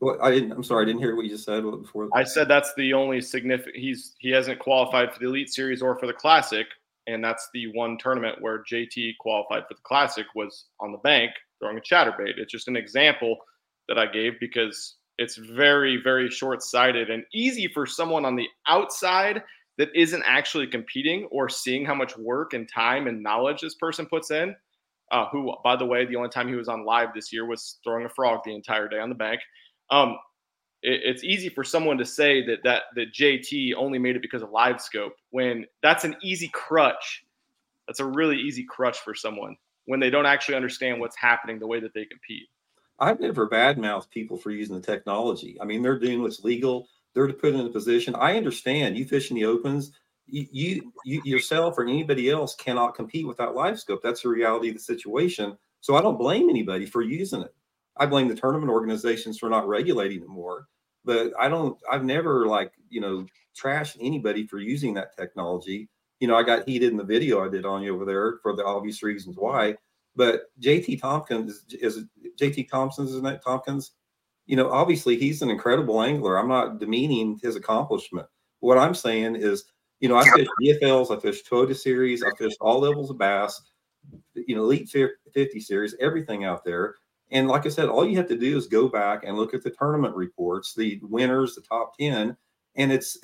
Well, I'm sorry, I didn't hear what you just said before. I said that's the only significant. He hasn't qualified for the Elite Series or for the Classic, and that's the one tournament where JT qualified for the Classic, was on the bank throwing a chatterbait. It's just an example that I gave because it's very, very short-sighted and easy for someone on the outside that isn't actually competing or seeing how much work and time and knowledge this person puts in, who, by the way, the only time he was on live this year was throwing a frog the entire day on the bank. It's easy for someone to say that JT only made it because of LiveScope, when that's an easy crutch. That's a really easy crutch for someone when they don't actually understand what's happening the way that they compete. I've never badmouthed people for using the technology. I mean, they're doing what's legal. They're put in a position. I understand you fish in the opens. You yourself or anybody else cannot compete without LiveScope. That's the reality of the situation. So I don't blame anybody for using it. I blame the tournament organizations for not regulating it more. But I've never trashed anybody for using that technology. I got heated in the video I did on you over there for the obvious reasons why. But JT Tompkins is JT Thompson's, isn't that Tompkins? Obviously he's an incredible angler. I'm not demeaning his accomplishment. What I'm saying is, I fished BFLs, I fished Toyota Series, I fished all levels of bass, Elite 50 Series, everything out there. And like I said, all you have to do is go back and look at the tournament reports, the winners, the top 10, and it's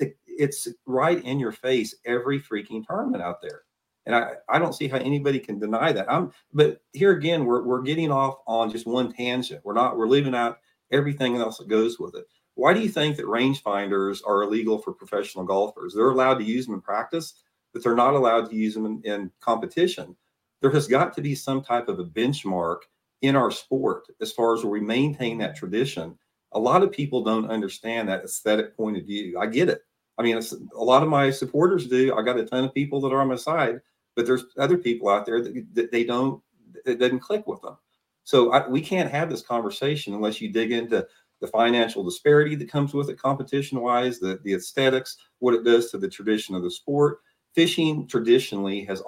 right in your face every freaking tournament out there. And I don't see how anybody can deny that. But here again, we're getting off on just one tangent. We're leaving out everything else that goes with it. Why do you think that rangefinders are illegal for professional golfers? They're allowed to use them in practice, but they're not allowed to use them in competition. There has got to be some type of a benchmark in our sport as far as where we maintain that tradition. A lot of people don't understand that aesthetic point of view. I get it. I mean, a lot of my supporters do. I got a ton of people that are on my side, but there's other people out there that they don't, it doesn't click with them. So we can't have this conversation unless you dig into the financial disparity that comes with it, competition-wise, the aesthetics, what it does to the tradition of the sport. Fishing traditionally has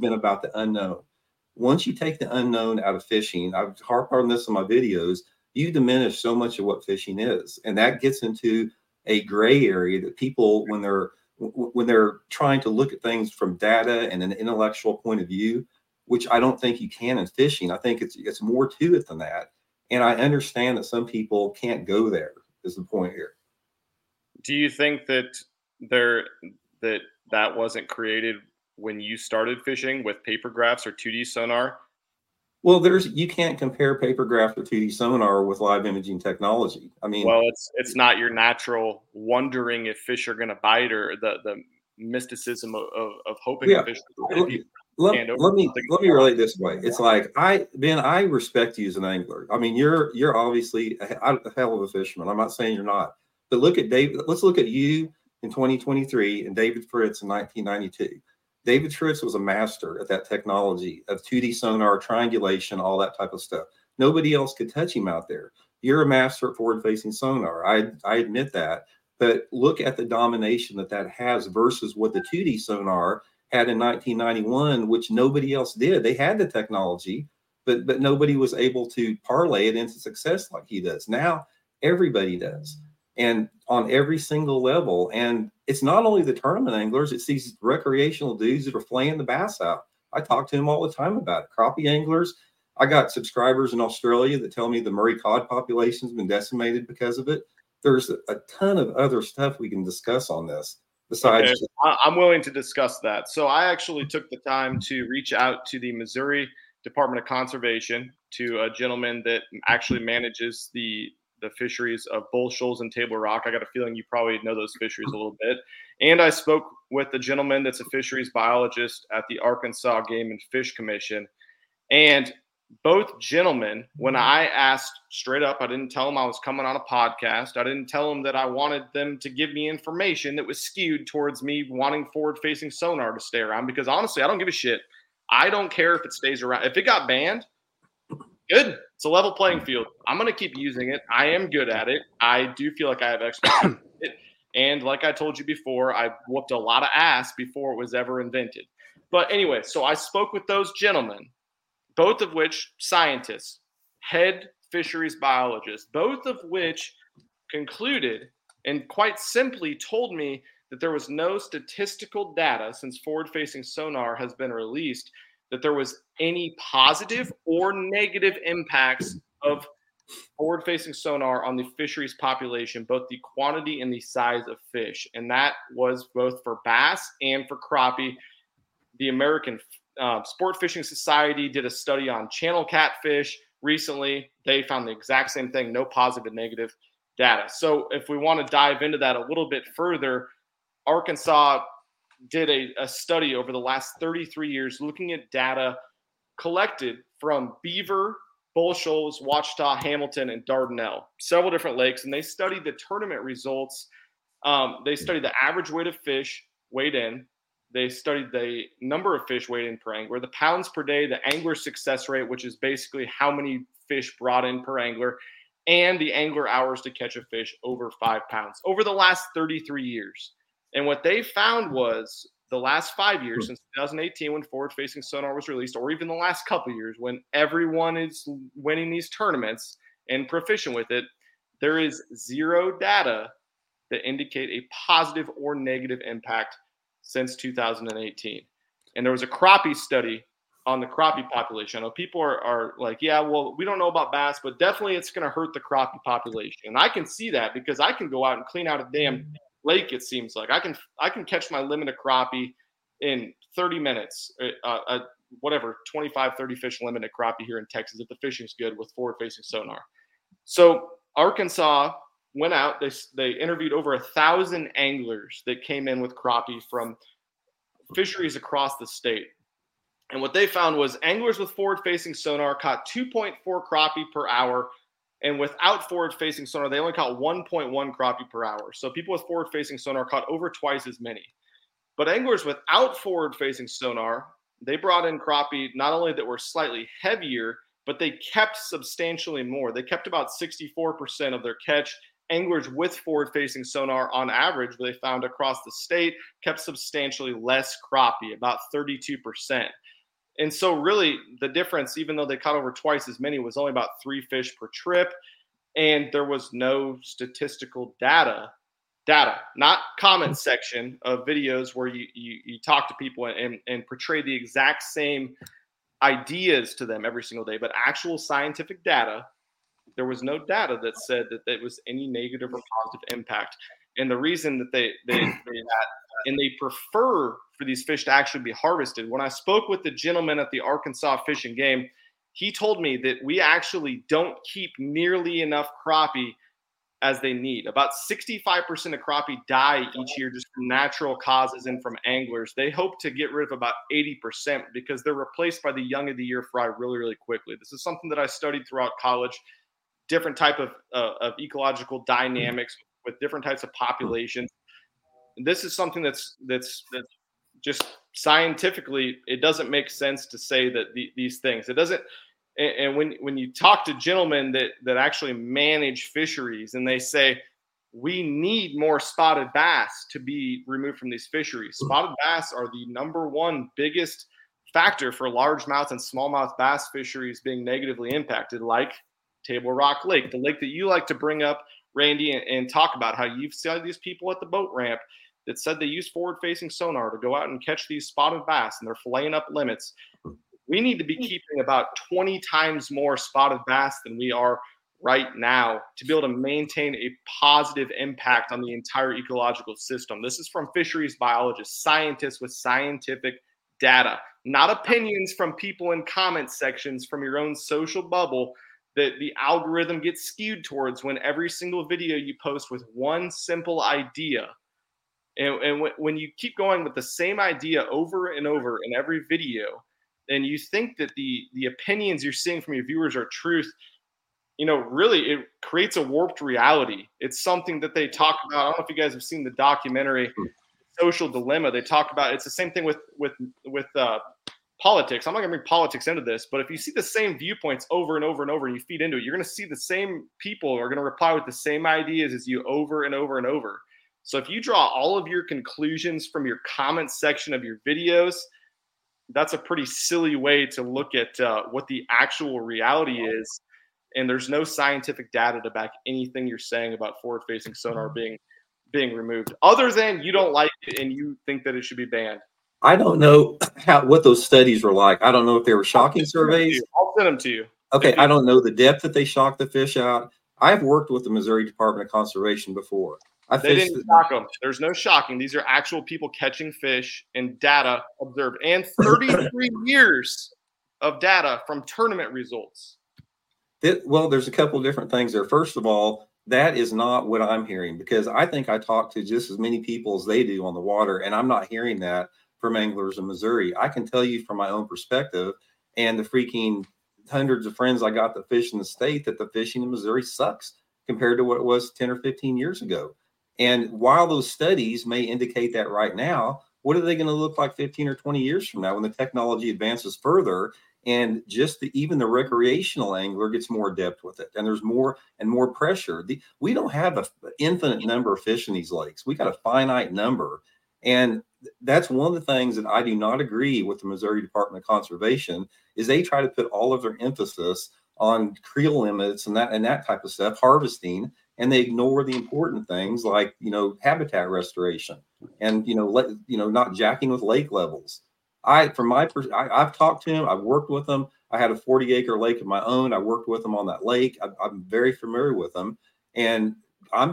been about the unknown. Once you take the unknown out of fishing, I've harped on this in my videos, you diminish so much of what fishing is, and that gets into a gray area that people, when they're trying to look at things from data and an intellectual point of view, which I don't think you can in fishing. I think it's more to it than that. And I understand that some people can't go there, is the point here. Do you think that wasn't created when you started fishing with paper graphs or 2D sonar? Well, you can't compare paper graph or 2D sonar with live imaging technology. I mean, well, it's not your natural wondering if fish are going to bite, or the mysticism of hoping that fish will bite. Let me relate this way. It's like, Ben, I respect you as an angler. I mean, you're obviously a hell of a fisherman. I'm not saying you're not, but look at David. Let's look at you in 2023 and David Fritz in 1992. David Fritz was a master at that technology of 2D sonar, triangulation, all that type of stuff. Nobody else could touch him out there. You're a master at forward-facing sonar. I admit that, but look at the domination that has versus what the 2D sonar had in 1991, which nobody else did. They had the technology, but nobody was able to parlay it into success like he does. Now everybody does, and on every single level. And it's not only the tournament anglers, it's these recreational dudes that are flaying the bass out. I talk to them all the time about it. Crappie anglers. I got subscribers in Australia that tell me the Murray cod population's been decimated because of it. There's a ton of other stuff we can discuss on this. Besides, okay. I'm willing to discuss that. So I actually took the time to reach out to the Missouri Department of Conservation, to a gentleman that actually manages the fisheries of Bull Shoals and Table Rock. I got a feeling you probably know those fisheries a little bit. And I spoke with the gentleman that's a fisheries biologist at the Arkansas Game and Fish Commission. And both gentlemen, when I asked straight up, I didn't tell them I was coming on a podcast. I didn't tell them that I wanted them to give me information that was skewed towards me wanting forward-facing sonar to stay around, because honestly, I don't give a shit. I don't care if it stays around. If it got banned, good. It's a level playing field. I'm going to keep using it. I am good at it. I do feel like I have expertise in it. And like I told you before, I whooped a lot of ass before it was ever invented. But anyway, so I spoke with those gentlemen, both of which scientists, head fisheries biologists, both of which concluded and quite simply told me that there was no statistical data since forward-facing sonar has been released that there was any positive or negative impacts of forward-facing sonar on the fisheries population, both the quantity and the size of fish. And that was both for bass and for crappie. The American Sport Fishing Society did a study on channel catfish recently. They found the exact same thing, no positive and negative data. So if we want to dive into that a little bit further, Arkansas did a study over the last 33 years looking at data collected from Beaver, Bull Shoals, Ouachita, Hamilton, and Dardanelle, several different lakes. And they studied the tournament results. They studied the average weight of fish weighed in. They studied the number of fish weighed in per angler, the pounds per day, the angler success rate, which is basically how many fish brought in per angler, and the angler hours to catch a fish over 5 pounds over the last 33 years. And what they found was the last 5 years since 2018 when forward-facing sonar was released, or even the last couple of years when everyone is winning these tournaments and proficient with it, there is zero data that indicate a positive or negative impact since 2018. And there was a crappie study on the crappie population. I know people are like, yeah, well, we don't know about bass, but definitely it's going to hurt the crappie population. And I can see that because I can go out and clean out a damn lake. It seems like I can catch my limit of crappie in 30 minutes, whatever, 25, 30 fish limit of crappie here in Texas if the fishing's good with forward-facing sonar. So Arkansas went out, they interviewed over 1,000 anglers that came in with crappie from fisheries across the state. And what they found was anglers with forward-facing sonar caught 2.4 crappie per hour, and without forward-facing sonar, they only caught 1.1 crappie per hour. So people with forward-facing sonar caught over twice as many. But anglers without forward-facing sonar, they brought in crappie not only that were slightly heavier, but they kept substantially more. They kept about 64% of their catch. Anglers with forward-facing sonar, on average, they found across the state, kept substantially less crappie, about 32%. And so really the difference, even though they caught over twice as many, was only about 3 fish per trip. And there was no statistical data, not comment section of videos where you talk to people and portray the exact same ideas to them every single day, but actual scientific data. There was no data that said that it was any negative or positive impact. And the reason that they prefer for these fish to actually be harvested. When I spoke with the gentleman at the Arkansas Fish and Game, he told me that we actually don't keep nearly enough crappie as they need. About 65% of crappie die each year just from natural causes and from anglers. They hope to get rid of about 80% because they're replaced by the young of the year fry really, really quickly. This is something that I studied throughout college, different type of ecological dynamics with different types of populations. This is something that's just scientifically, it doesn't make sense to say that these things. It doesn't. And when you talk to gentlemen that actually manage fisheries and they say, we need more spotted bass to be removed from these fisheries. Spotted bass are the number one biggest factor for largemouth and smallmouth bass fisheries being negatively impacted, like Table Rock Lake, the lake that you like to bring up, Randy, and talk about how you've seen these people at the boat ramp that said they use forward-facing sonar to go out and catch these spotted bass, and they're filleting up limits. We need to be keeping about 20 times more spotted bass than we are right now to be able to maintain a positive impact on the entire ecological system. This is from fisheries biologists, scientists with scientific data, not opinions from people in comment sections from your own social bubble that the algorithm gets skewed towards when every single video you post with one simple idea. And when you keep going with the same idea over and over in every video, and you think that the opinions you're seeing from your viewers are truth, you know, really it creates a warped reality. It's something that they talk about. I don't know if you guys have seen the documentary Social Dilemma. They talk about, it's the same thing with politics. I'm not gonna bring politics into this, but if you see the same viewpoints over and over and over and you feed into it, you're gonna see the same people are gonna reply with the same ideas as you over and over and over. So if you draw all of your conclusions from your comment section of your videos, that's a pretty silly way to look at what the actual reality is. And there's no scientific data to back anything you're saying about forward-facing sonar being removed, other than you don't like it and you think that it should be banned. I don't know what those studies were like. I don't know if they were shocking surveys. I'll send them to you. Okay, I don't know the depth that they shocked the fish out. I've worked with the Missouri Department of Conservation before. They didn't shock them. There's no shocking. These are actual people catching fish and data observed, and 33 years of data from tournament results. Well, there's a couple of different things there. First of all, that is not what I'm hearing, because I think I talk to just as many people as they do on the water, and I'm not hearing that from anglers in Missouri. I can tell you from my own perspective and the freaking hundreds of friends I got that fish in the state that the fishing in Missouri sucks compared to what it was 10 or 15 years ago. And while those studies may indicate that right now, what are they going to look like 15 or 20 years from now when the technology advances further and just even the recreational angler gets more adept with it? And there's more and more pressure. We don't have an infinite number of fish in these lakes. We got a finite number. And that's one of the things that I do not agree with the Missouri Department of Conservation is they try to put all of their emphasis on creel limits and that type of stuff, harvesting, and they ignore the important things like, you know, habitat restoration and, you know, not jacking with lake levels. I've talked to them. I've worked with them. I had a 40-acre lake of my own. I worked with them on that lake. I'm very familiar with them. And I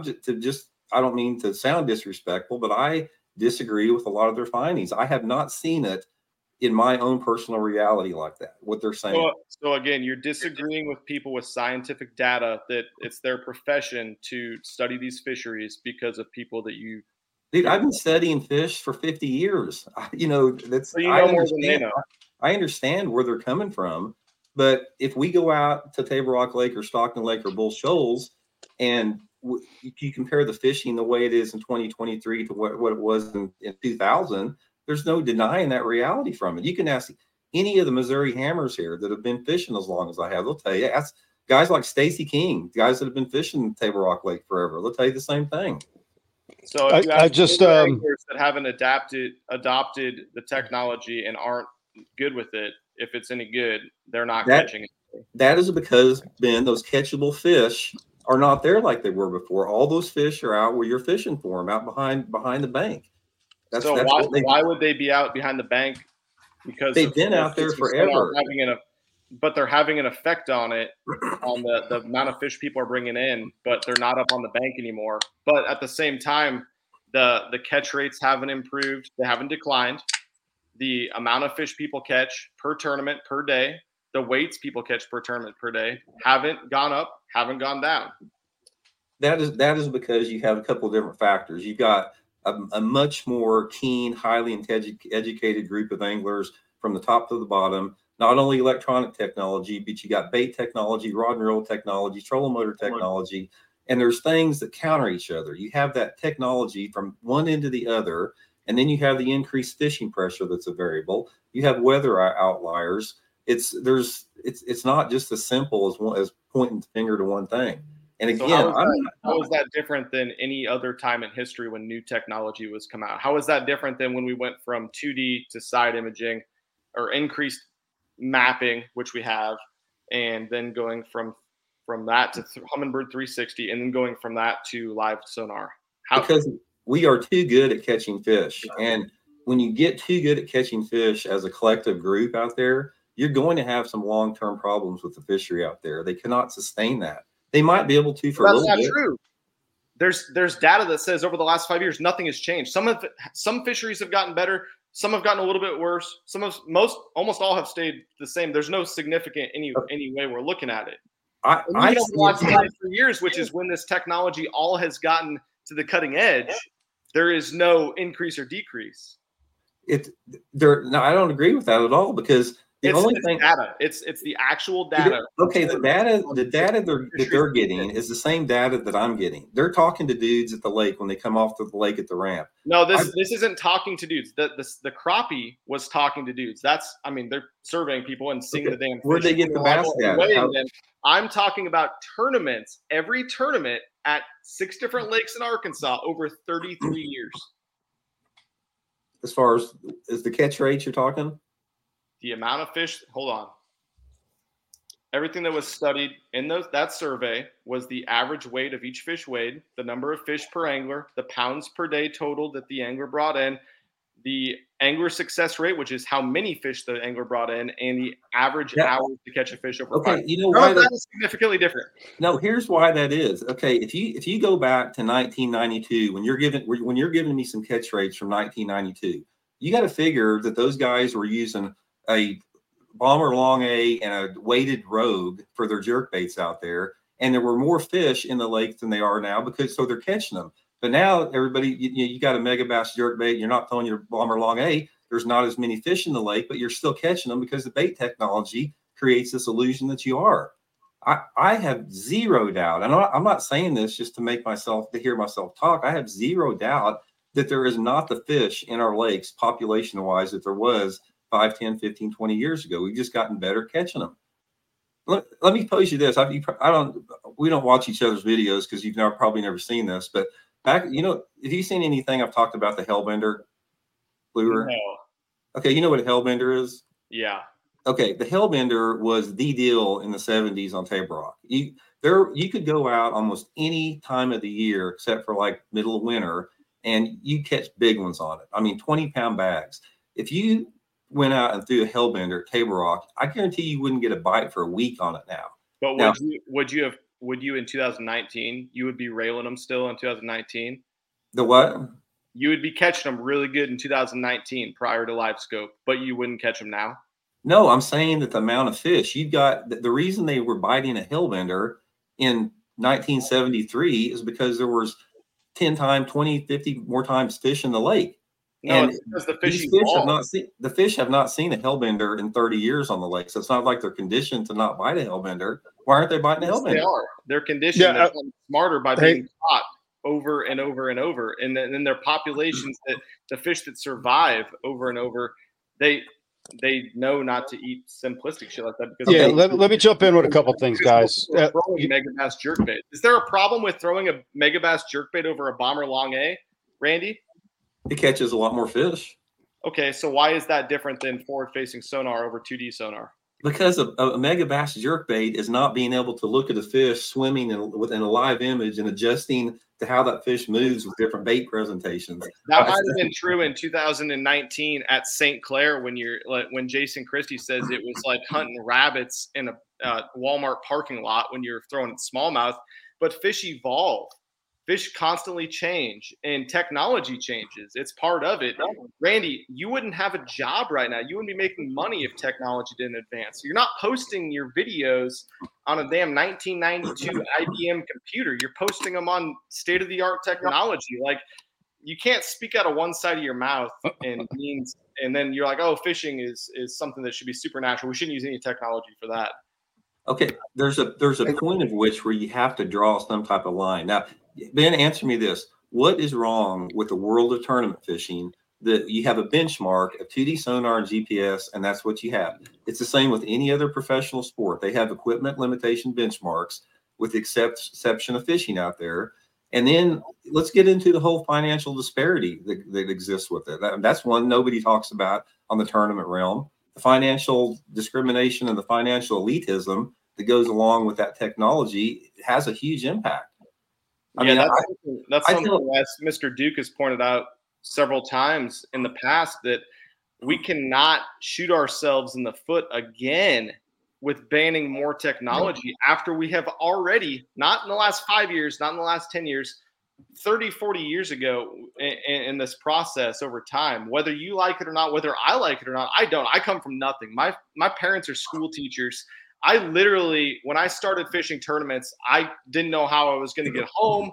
don't mean to sound disrespectful, but I disagree with a lot of their findings. I have not seen it in my own personal reality like that, what they're saying. So again, you're disagreeing with people with scientific data that it's their profession to study these fisheries because of people that you... Dude, I've been studying fish for 50 years. I understand where they're coming from, but if we go out to Table Rock Lake or Stockton Lake or Bull Shoals and you compare the fishing the way it is in 2023 to what it was in 2000, there's no denying that reality from it. You can ask any of the Missouri hammers here that have been fishing as long as I have. They'll tell you. Ask guys like Stacy King, guys that have been fishing Table Rock Lake forever. They'll tell you the same thing. So if that haven't adopted the technology and aren't good with it, if it's any good, they're not catching it. That is because, Ben, those catchable fish are not there like they were before. All those fish are out where you're fishing for them, out behind the bank. Why would they be out behind the bank? Because they've been out there forever. But they're having an effect on it, on the amount of fish people are bringing in, but they're not up on the bank anymore. But at the same time, the catch rates haven't improved. They haven't declined. The amount of fish people catch per tournament per day, the weights people catch per tournament per day haven't gone up, haven't gone down. That is because you have a couple of different factors. You've got a much more keen, highly educated group of anglers from the top to the bottom, not only electronic technology, but you got bait technology, rod and reel technology, trolling motor technology, and there's things that counter each other. You have that technology from one end to the other, and then you have the increased fishing pressure that's a variable. You have weather outliers. It's not just as simple as pointing the finger to one thing. And again, so how is that different than any other time in history when new technology was come out? How is that different than when we went from 2D to side imaging or increased mapping, which we have, and then going from that to Humminbird 360 and then going from that to live sonar? Because we are too good at catching fish. And when you get too good at catching fish as a collective group out there, you're going to have some long-term problems with the fishery out there. They cannot sustain that. They might be able to for a little bit. That's not true. There's data that says over the last 5 years, nothing has changed. Some fisheries have gotten better. Some have gotten a little bit worse. Almost all have stayed the same. There's no significant any way we're looking at it. I don't watch the last 3 years, which is when this technology all has gotten to the cutting edge. There is no increase or decrease. I don't agree with that at all, because The only thing, data. It's the actual data. Okay, the data they're getting is the same data that I'm getting. They're talking to dudes at the lake when they come off the lake at the ramp. No, this isn't talking to dudes. The crappie was talking to dudes. They're surveying people and seeing the damn fish. Where'd they get the bass data? I'm talking about tournaments. Every tournament at 6 different lakes in Arkansas over 33 years. As far as the catch rates you're talking? The amount of fish, hold on. Everything that was studied in that survey was the average weight of each fish weighed, the number of fish per angler, the pounds per day total that the angler brought in, the angler success rate, which is how many fish the angler brought in, and the average hours to catch a fish over 5. You know why that is significantly different. No, here's why that is. Okay, if you go back to 1992, when you're giving me some catch rates from 1992, you got to figure that those guys were using a Bomber Long A and a weighted Rogue for their jerkbaits out there. And there were more fish in the lake than they are now because they're catching them. But now everybody, you got a Megabass jerkbait. You're not throwing your Bomber Long A. There's not as many fish in the lake, but you're still catching them because the bait technology creates this illusion that you are. I have zero doubt. And I'm not saying this just to hear myself talk. I have zero doubt that there is not the fish in our lakes population wise that there was 5, 10, 15, 20 years ago. We've just gotten better catching them. Let me pose you this. We don't watch each other's videos because you've probably never seen this, but back, have you seen anything I've talked about the Hellbender lure? No. Okay. You know what a Hellbender is? Yeah. Okay. The Hellbender was the deal in the 70s on Table Rock. You could go out almost any time of the year, except for like middle of winter, and you catch big ones on it. 20-pound bags. If you went out and threw a Hellbender at Table Rock, I guarantee you wouldn't get a bite for a week on it now. But would you in 2019, you would be railing them still in 2019? The what? You would be catching them really good in 2019 prior to LiveScope, but you wouldn't catch them now? No, I'm saying that the amount of fish you've got, the reason they were biting a Hellbender in 1973 is because there was 10 times, 20, 50 more times fish in the lake. No, it's because the fish have not seen a Hellbender in 30 years on the lake. So it's not like they're conditioned to not bite a Hellbender. Why aren't they biting a Hellbender? They are. They're conditioned. Yeah, they're smarter by being caught over and over and over. And then their populations, that the fish that survive over and over, they know not to eat simplistic shit like that. Because let me jump in with a couple things, guys. Throwing Megabass jerkbait. Is there a problem with throwing a Megabass jerkbait over a Bomber Long A, Randy? It catches a lot more fish. Okay, so why is that different than forward-facing sonar over 2D sonar? Because a Megabass jerkbait is not being able to look at a fish swimming within a live image and adjusting to how that fish moves with different bait presentations. That might have been true in 2019 at St. Clair when Jason Christie says it was like hunting rabbits in a Walmart parking lot when you're throwing at smallmouth. But fish evolve. Fish constantly change, and technology changes. It's part of it. Randy, you wouldn't have a job right now. You wouldn't be making money if technology didn't advance. You're not posting your videos on a damn 1992 IBM computer. You're posting them on state-of-the-art technology. Like, you can't speak out of one side of your mouth and then you're like, oh, fishing is something that should be supernatural. We shouldn't use any technology for that. Okay, there's a point of which where you have to draw some type of line. Now, Ben, answer me this. What is wrong with the world of tournament fishing that you have a benchmark of 2D sonar and GPS, and that's what you have? It's the same with any other professional sport. They have equipment limitation benchmarks with the exception of fishing out there. And then let's get into the whole financial disparity that exists with it. That's one nobody talks about on the tournament realm. The financial discrimination and the financial elitism that goes along with that technology has a huge impact. That's something that Mr. Duke has pointed out several times in the past, that we cannot shoot ourselves in the foot again with banning more technology after we have already, not in the last 5 years, not in the last 10 years, 30, 40 years ago in this process over time. Whether you like it or not, whether I like it or not, I don't. I come from nothing. My parents are school teachers. I literally, when I started fishing tournaments, I didn't know how I was going to get home,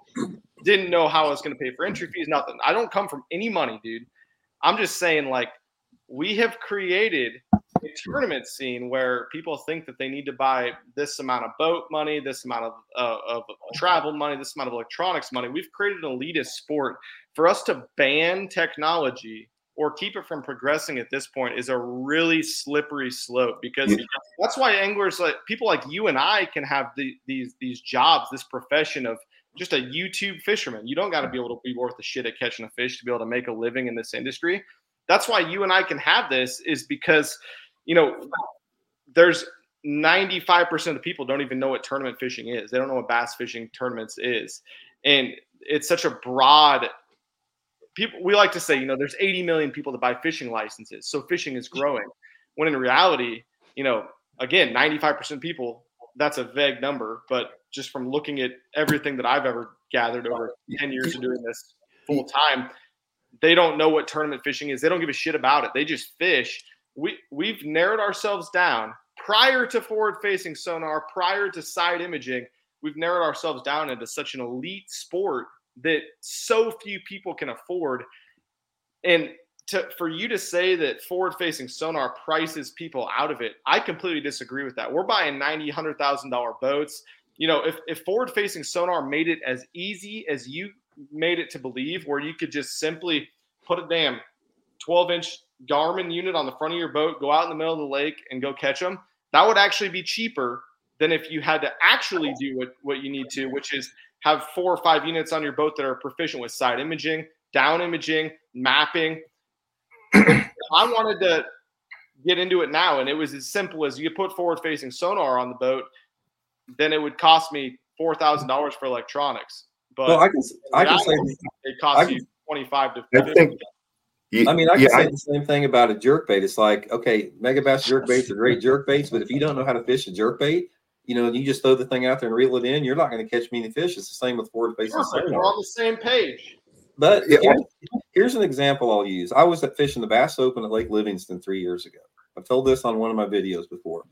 didn't know how I was going to pay for entry fees, nothing. I don't come from any money, dude. I'm just saying, like, we have created a tournament scene where people think that they need to buy this amount of boat money, this amount of travel money, this amount of electronics money. We've created an elitist sport. For us to ban technology or keep it from progressing at this point is a really slippery slope, because that's why anglers, like people like you and I, can have these jobs, this profession of just a YouTube fisherman. You don't got to be able to be worth a shit at catching a fish to be able to make a living in this industry. That's why you and I can have this, is because, you know, there's 95% of the people don't even know what tournament fishing is. They don't know what bass fishing tournaments is. And it's such a broad, people, we like to say, you know, there's 80 million people that buy fishing licenses, so fishing is growing. When in reality, you know, again, 95% of people, that's a vague number, but just from looking at everything that I've ever gathered over 10 years of doing this full time, they don't know what tournament fishing is. They don't give a shit about it. They just fish. We've narrowed ourselves down prior to forward-facing sonar, prior to side imaging. We've narrowed ourselves down into such an elite sport that so few people can afford. And for you to say that forward-facing sonar prices people out of it, I completely disagree with that. We're buying $90,000, $100,000 boats. You know, if forward-facing sonar made it as easy as you made it to believe, where you could just simply put a damn 12-inch Garmin unit on the front of your boat, go out in the middle of the lake and go catch them, that would actually be cheaper than if you had to actually do what you need to, which is have 4 or 5 units on your boat that are proficient with side imaging, down imaging, mapping. I wanted to get into it now, and it was as simple as you put forward-facing sonar on the boat, then it would cost me $4,000 for electronics. But well, I can say it costs you $25 to $50. I can say the same thing about a jerkbait. It's like, okay, Megabass jerkbaits are great jerkbaits, but if you don't know how to fish a jerkbait, you know, you just throw the thing out there and reel it in, you're not going to catch many fish. It's the same with forward-facing sonar. We're on the same page. But here's an example I'll use. I was at fishing the Bass Open at Lake Livingston 3 years ago. I've told this on one of my videos before.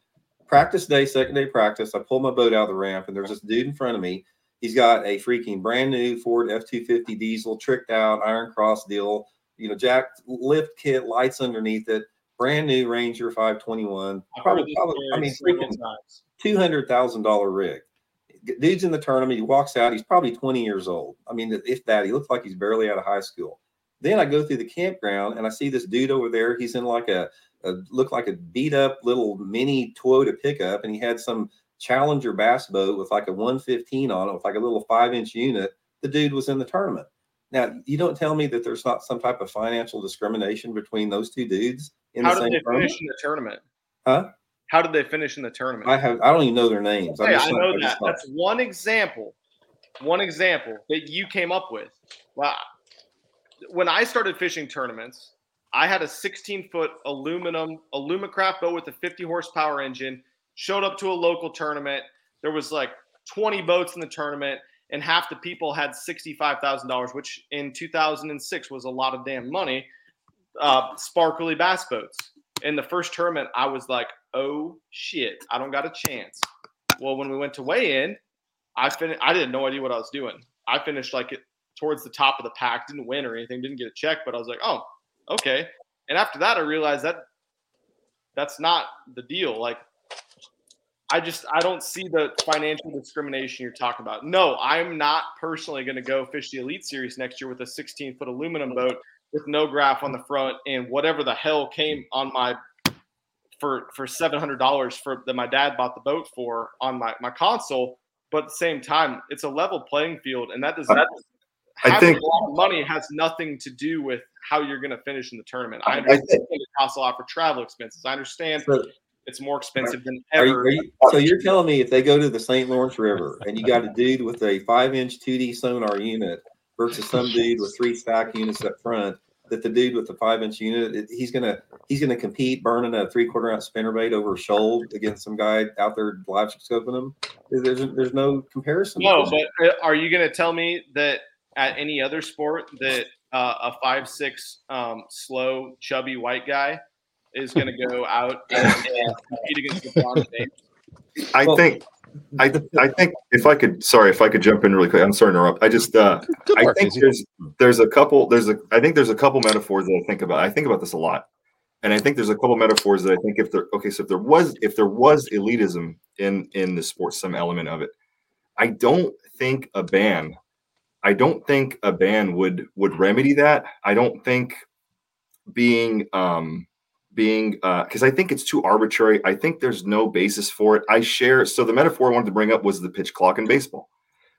Practice day, second day practice, I pulled my boat out of the ramp, and there's this dude in front of me. He's got a freaking brand new Ford F-250 diesel, tricked out, Iron Cross deal, you know, jacked lift kit, lights underneath it, brand new Ranger 521. Probably freaking $200,000 rig. Dude's in the tournament. He walks out. He's probably 20 years old. I mean, if that, he looks like he's barely out of high school. Then I go through the campground and I see this dude over there. He's in like a looked like a beat up little mini Toyota pickup, and he had some Challenger bass boat with like a 115 on it with like a little 5-inch unit. The dude was in the tournament. Now, you don't tell me that there's not some type of financial discrimination between those two dudes in the same tournament. How did they finish in the tournament? Huh? How did they finish in the tournament? I don't even know their names. Hey, I know that. That's one example. One example that you came up with. Wow. When I started fishing tournaments, I had a 16-foot aluminum Alumacraft boat with a 50-horsepower engine. Showed up to a local tournament. There was like 20 boats in the tournament, and half the people had $65,000, which in 2006 was a lot of damn money, sparkly bass boats. In the first tournament, I was like, oh, shit, I don't got a chance. Well, when we went to weigh in, I didn't know what I was doing. I finished towards the top of the pack, didn't win or anything, didn't get a check, but I was like, oh, okay. And after that, I realized that's not the deal. I don't see the financial discrimination you're talking about. No, I'm not personally going to go fish the Elite Series next year with a 16-foot aluminum boat with no graph on the front and whatever the hell came on my for $700 that my dad bought the boat for on my console. But at the same time, it's a level playing field, and that doesn't, I think, a lot of money has nothing to do with how you're going to finish in the tournament. I understand it costs a lot for travel expenses. I understand. It's more expensive than ever. So you're telling me if they go to the St. Lawrence River and you got a dude with a 5-inch 2D sonar unit versus some dude with 3 stack units up front, that the dude with the 5-inch unit, he's gonna compete burning a 3/4-ounce spinnerbait over a shoal against some guy out there live scoping him? There's no comparison. No, but are you gonna tell me that at any other sport that a 5'6" slow chubby white guy is going to go out and compete against LeBron James? I think if I could jump in really quick. I'm sorry to interrupt. I think there's a couple metaphors that I think about. I think about this a lot. And I think there's a couple of metaphors that I think if there, okay, so if there was elitism in the sport, some element of it, I don't think a ban would remedy that. I don't think being because I think it's too arbitrary. I think there's no basis for it. So the metaphor I wanted to bring up was the pitch clock in baseball.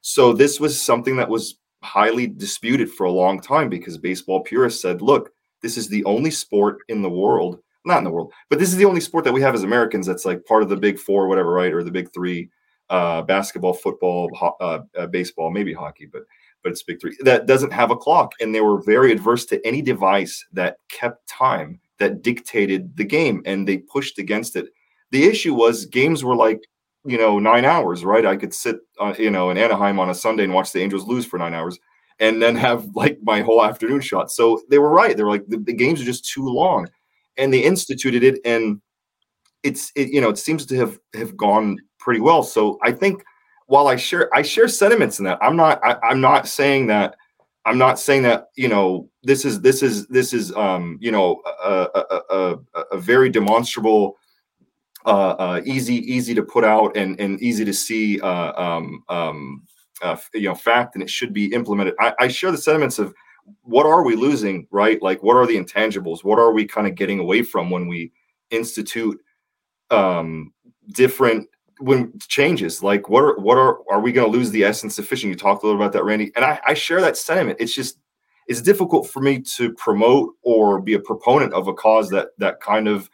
So this was something that was highly disputed for a long time because baseball purists said, look, this is the only sport in the world, not in the world, but this is the only sport that we have as Americans that's like part of the big four, whatever, right? Or the big three, basketball, football, baseball, maybe hockey, but it's big three. That doesn't have a clock. And they were very adverse to any device that kept time, that dictated the game, and they pushed against it. The issue was games were like, 9 hours, right? I could sit, in Anaheim on a Sunday and watch the Angels lose for 9 hours. And then have like my whole afternoon shot. So they were right. They were like, the games are just too long, and they instituted it. And it seems to have gone pretty well. So I think while I share sentiments in that, I'm not saying that, this is, a very demonstrable, easy to put out and easy to see, fact, and it should be implemented. I share the sentiments of what are we losing, right? Like, what are the intangibles? What are we kind of getting away from when we institute changes? Like, what are we going to lose the essence of fishing? You talked a little about that, Randy, and I share that sentiment. It's just, it's difficult for me to promote or be a proponent of a cause that kind of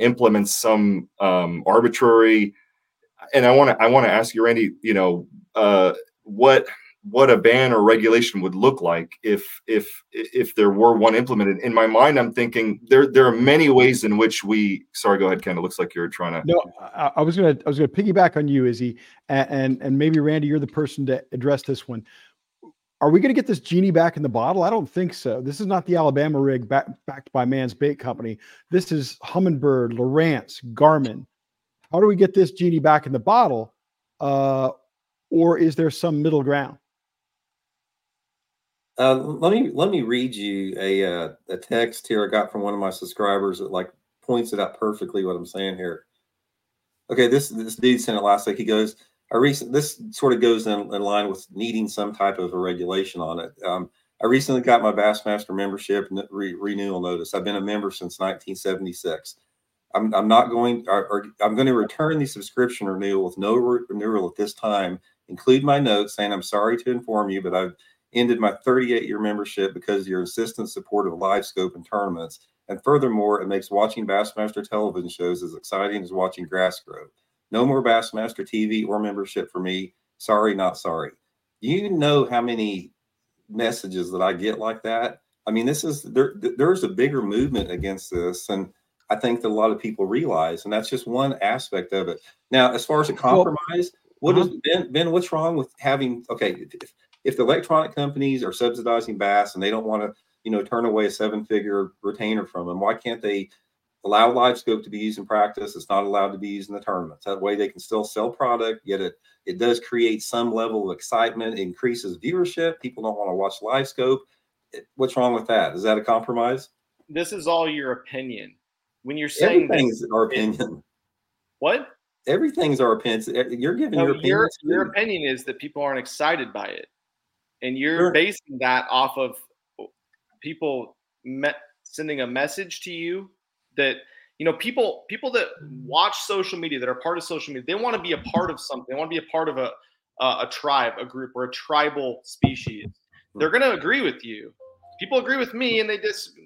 implements some arbitrary. And I want to ask you, Randy, what a ban or regulation would look like if there were one implemented. In my mind, I'm thinking there are many ways in which we. Sorry, go ahead, Ken. It looks like you're trying to. No, I was gonna piggyback on you, Izzy, and maybe Randy, you're the person to address this one. Are we gonna get this genie back in the bottle? I don't think so. This is not the Alabama rig backed by Man's Bait Company. This is Humminbird, Lowrance, Garmin. How do we get this genie back in the bottle? Or is there some middle ground? Let me read you a text here I got from one of my subscribers that like points it out perfectly what I'm saying here. Okay, this dude sent it last week. He goes, this sort of goes in line with needing some type of a regulation on it. I recently got my Bassmaster membership renewal notice. I've been a member since 1976. I'm going to return the subscription renewal with no renewal at this time. Include my note saying, I'm sorry to inform you, but I've ended my 38-year membership because of your insistent support of LiveScope and tournaments. And furthermore, it makes watching Bassmaster television shows as exciting as watching grass grow. No more Bassmaster TV or membership for me. Sorry, not sorry. You know how many messages that I get like that? I mean, there's a bigger movement against this, and I think that a lot of people realize, and that's just one aspect of it. Now, as far as a compromise, what is Ben? What's wrong with having? Okay, if the electronic companies are subsidizing bass and they don't want to, turn away a seven-figure retainer from them, why can't they allow LiveScope to be used in practice? It's not allowed to be used in the tournaments. That way, they can still sell product. Yet it does create some level of excitement, it increases viewership. People don't want to watch LiveScope. What's wrong with that? Is that a compromise? This is all your opinion. When you're saying everything's our opinion. What? Everything's our opinion. You're giving your opinion. Your opinion is that people aren't excited by it. And you're basing that off of people sending a message to you that, people that watch social media, that are part of social media, they want to be a part of something. They want to be a part of a tribe, a group, or a tribal species. They're going to agree with you. People agree with me, and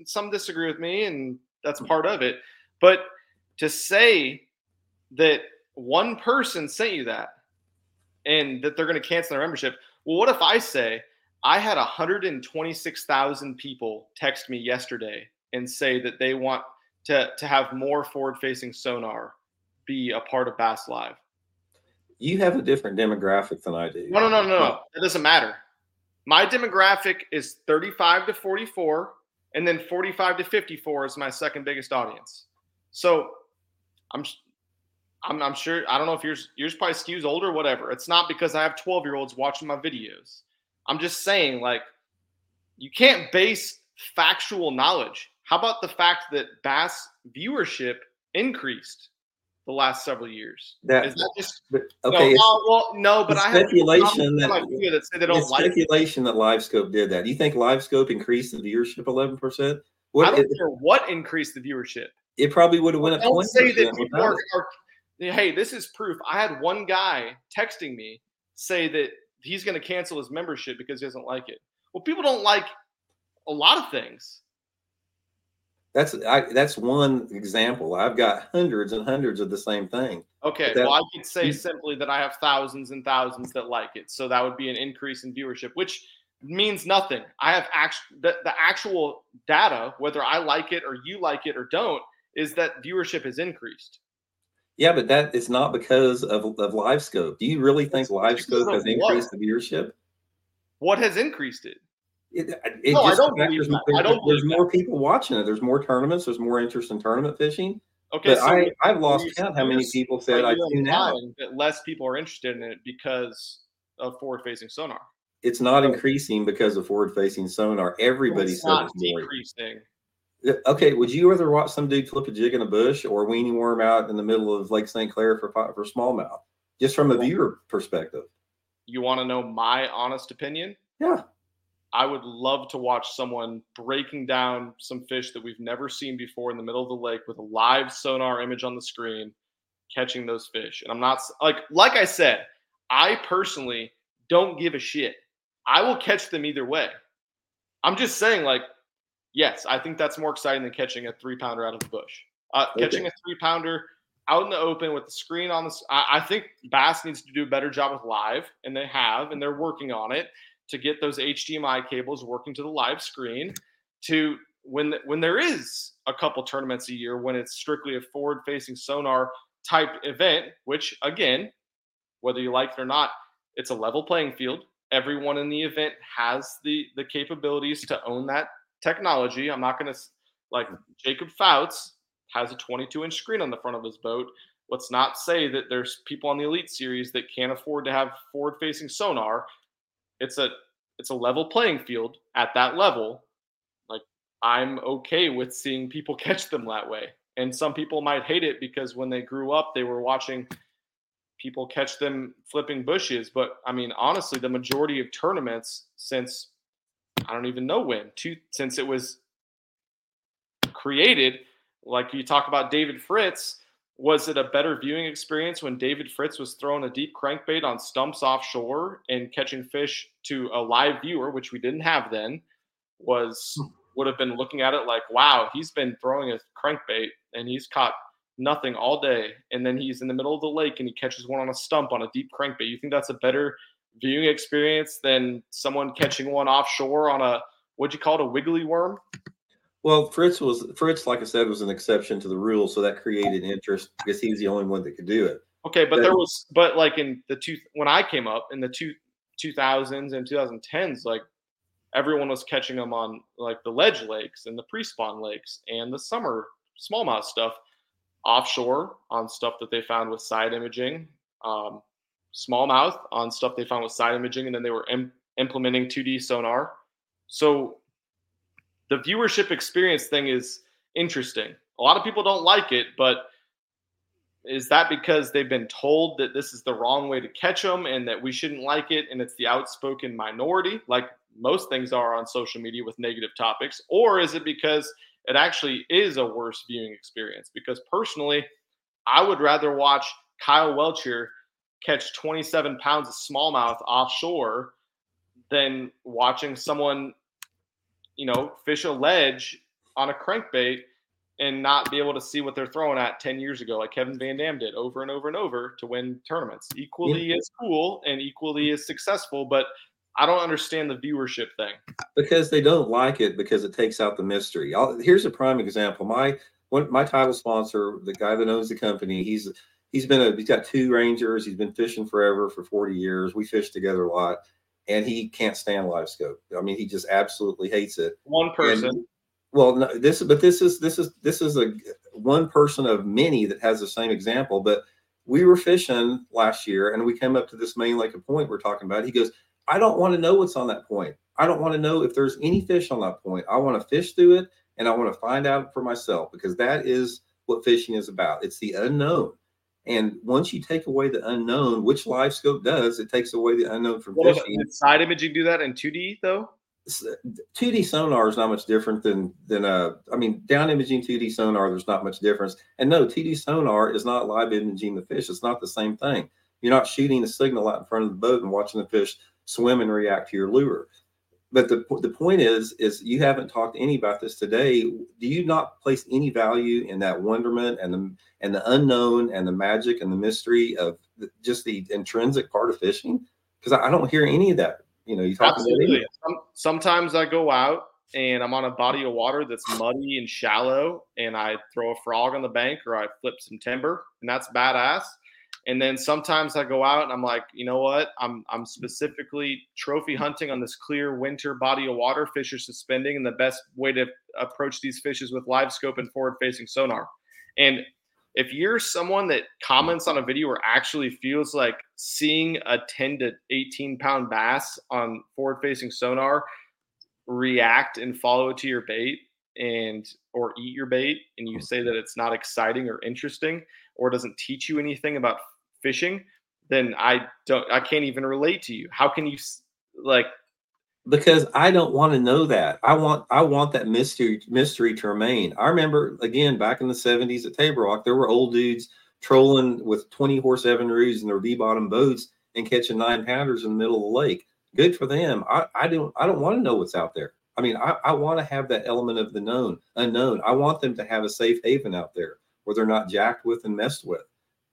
some disagree with me, and that's part of it. But to say that one person sent you that and that they're going to cancel their membership. Well, what if I say I had 126,000 people text me yesterday and say that they want to have more forward-facing sonar be a part of Bass Live? You have a different demographic than I do. No. It doesn't matter. My demographic is 35 to 44. And then 45 to 54 is my second biggest audience. So I'm sure, I don't know if yours probably skews older, whatever. It's not because I have 12-year-olds watching my videos. I'm just saying, like, you can't base factual knowledge How about the fact that bass viewership increased the last several years? Is that just okay? Speculation that LiveScope did that. Do you think LiveScope increased the viewership 11%? I don't care what increased the viewership. It probably would have went up. Don't say that people are. Hey, this is proof. I had one guy texting me say that he's going to cancel his membership because he doesn't like it. Well, people don't like a lot of things. That's one example. I've got hundreds and hundreds of the same thing. Okay, well, I could say simply that I have thousands and thousands that like it. So that would be an increase in viewership, which means nothing. I have the actual data, whether I like it or you like it or don't, is that viewership has increased. Yeah, but that is not because of LiveScope. Do you really think LiveScope has increased the viewership? What has increased it? There's more people watching it. There's more tournaments. There's more interest in tournament fishing. Okay, but so I've lost count how many people said I tune out. That less people are interested in it because of forward-facing sonar. It's not increasing because of forward-facing sonar. Everybody said it's decreasing. Okay, would you rather watch some dude flip a jig in a bush or weenie worm out in the middle of Lake St. Clair for smallmouth? Just from a viewer perspective. You want to know my honest opinion? Yeah. I would love to watch someone breaking down some fish that we've never seen before in the middle of the lake with a live sonar image on the screen, catching those fish. And I'm not like I said, I personally don't give a shit. I will catch them either way. I'm just saying, yes, I think that's more exciting than catching a 3-pounder out of the bush. Catching a 3-pounder out in the open with the screen on this. I think Bass needs to do a better job with live, and they have, and they're working on it to get those HDMI cables working to the live screen to when there is a couple tournaments a year when it's strictly a forward-facing sonar type event, which, again, whether you like it or not, it's a level playing field. Everyone in the event has the capabilities to own that technology. I'm not going to Jacob Fouts has a 22-inch screen on the front of his boat. Let's not say that there's people on the Elite Series that can't afford to have forward-facing sonar. It's a level playing field at that level. I'm okay with seeing people catch them that way. And some people might hate it because when they grew up, they were watching people catch them flipping bushes. But I mean, honestly, the majority of tournaments since I don't even know when, since it was created, like you talk about David Fritz, was it a better viewing experience when David Fritz was throwing a deep crankbait on stumps offshore and catching fish to a live viewer, which we didn't have then, would have been looking at it like, wow, he's been throwing a crankbait and he's caught nothing all day. And then he's in the middle of the lake and he catches one on a stump on a deep crankbait. You think that's a better viewing experience than someone catching one offshore on a, what'd you call it, a wiggly worm? Well, Fritz, like I said, was an exception to the rule, so that created interest because he was the only one that could do it. Okay, but there was, when I came up in the 2000s and 2010s, everyone was catching them on the ledge lakes and the pre-spawn lakes and the summer smallmouth stuff offshore on stuff that they found with side imaging, smallmouth on stuff they found with side imaging, and then they were implementing 2D sonar. So the viewership experience thing is interesting. A lot of people don't like it, but is that because they've been told that this is the wrong way to catch them and that we shouldn't like it and it's the outspoken minority, like most things are on social media with negative topics? Or is it because it actually is a worse viewing experience? Because personally, I would rather watch Kyle Welcher catch 27 pounds of smallmouth offshore than watching someone, fish a ledge on a crankbait and not be able to see what they're throwing at 10 years ago, like Kevin Van Dam did over and over and over to win tournaments. Equally as cool and equally as successful, but I don't understand the viewership thing. Because they don't like it because it takes out the mystery. Here's a prime example. My title sponsor, the guy that owns the company, he's got two rangers. He's been fishing forever for 40 years. We fish together a lot, and he can't stand LiveScope. I mean, he just absolutely hates it. One person. This is a one person of many that has the same example. But we were fishing last year, and we came up to this main lake of point we're talking about. He goes, "I don't want to know what's on that point. I don't want to know if there's any fish on that point. I want to fish through it and I want to find out for myself, because that is what fishing is about. It's the unknown. And once you take away the unknown, which LiveScope does, it takes away the unknown from fishing. Did side imaging do that in 2D, though? 2D sonar is not much different than down imaging 2D sonar, there's not much difference. And no, 2D sonar is not live imaging the fish. It's not the same thing. You're not shooting the signal out in front of the boat and watching the fish swim and react to your lure. But the point is you haven't talked to any about this today. Do you not place any value in that wonderment and the unknown and the magic and the mystery of just the intrinsic part of fishing? Because I don't hear any of that. You know, you talk absolutely. Sometimes I go out and I'm on a body of water that's muddy and shallow, and I throw a frog on the bank or I flip some timber, and that's badass. And then sometimes I go out and I'm like, you know what? I'm specifically trophy hunting on this clear winter body of water. Fish are suspending, and the best way to approach these fish is with live scope and forward-facing sonar. And if you're someone that comments on a video or actually feels like seeing a 10 to 18-pound bass on forward-facing sonar react and follow to your bait or eat your bait, and you say that it's not exciting or interesting or doesn't teach you anything about fishing, then I can't even relate to you. How can you Because I don't want to know that. I want that mystery to remain. I remember, again, back in the 70s at Table Rock, there were old dudes trolling with 20-horse Evinrudes in their V-bottom boats and catching 9-pounders in the middle of the lake. Good for them. I don't want to know what's out there. I mean, I want to have that element of the unknown. I want them to have a safe haven out there where they're not jacked with and messed with.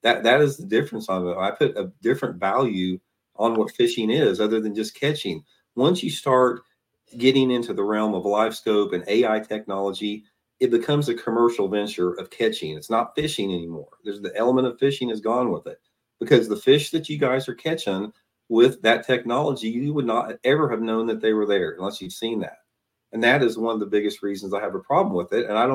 That is the difference on it. I put a different value on what fishing is other than just catching. Once you start getting into the realm of LiveScope and AI technology, it becomes a commercial venture of catching. It's not fishing anymore. There's the element of fishing is gone with it, because the fish that you guys are catching with that technology, you would not ever have known that they were there unless you've seen that. And that is one of the biggest reasons I have a problem with it. And I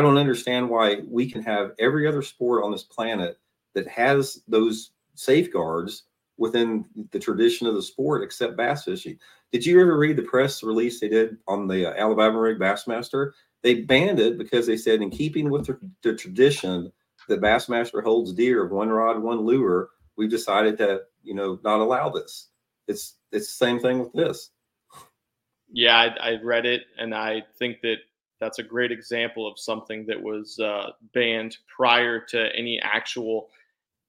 don't understand why we can have every other sport on this planet that has those safeguards within the tradition of the sport, except bass fishing. Did you ever read the press release they did on the Alabama rig Bassmaster? They banned it because they said, in keeping with the tradition that Bassmaster holds dear of one rod, one lure, we've decided to, not allow this. It's the same thing with this. Yeah, I read it, and I think that that's a great example of something that was banned prior to any actual.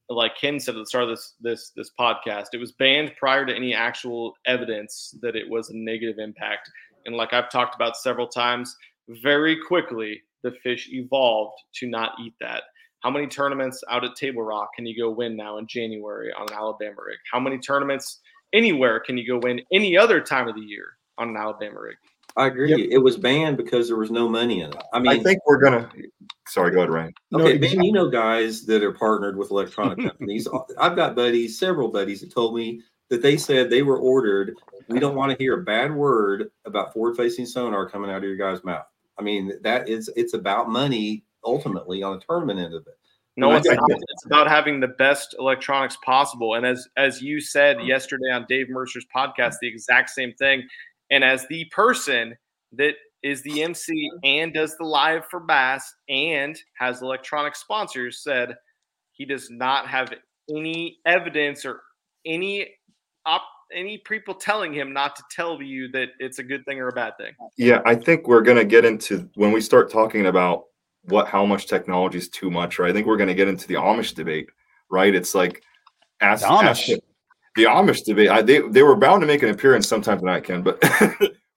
Like Ken said at the start of this podcast, it was banned prior to any actual evidence that it was a negative impact. And like I've talked about several times, very quickly, the fish evolved to not eat that. How many tournaments out at Table Rock can you go win now in January on an Alabama rig? How many tournaments anywhere can you go win any other time of the year on an Alabama rig? I agree. Yep. It was banned because there was no money in it. I mean, I think we're going to – sorry, go ahead, Ryan. Okay, Ben, guys that are partnered with electronic companies. I've got buddies, several buddies, that told me that they said they were ordered, we don't want to hear a bad word about forward-facing sonar coming out of your guys' mouth. I mean, it's about money ultimately on the tournament end of it. No, it's not. It's about having the best electronics possible. And as you said yesterday on Dave Mercer's podcast, the exact same thing. And as the person that is the MC and does the live for Bass and has electronic sponsors, said he does not have any evidence or any people telling him not to tell you that it's a good thing or a bad thing. Yeah, I think we're going to get into, when we start talking about how much technology is too much, right? I think we're going to get into the Amish debate, right? It's like The Amish debate, they were bound to make an appearance sometime tonight, Ken. But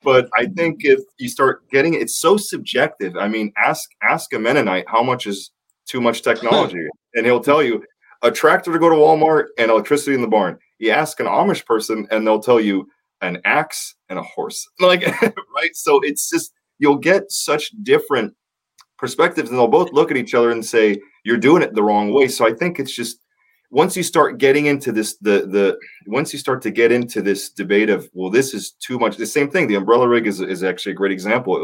but I think if you start getting it, it's so subjective. I mean, ask a Mennonite how much is too much technology, and he'll tell you a tractor to go to Walmart and electricity in the barn. You ask an Amish person, and they'll tell you an axe and a horse, right? So it's just, you'll get such different perspectives, and they'll both look at each other and say, you're doing it the wrong way. So I think it's just, once you start getting into this, once you start to get into this debate of, well, this is too much. The same thing. The umbrella rig is actually a great example.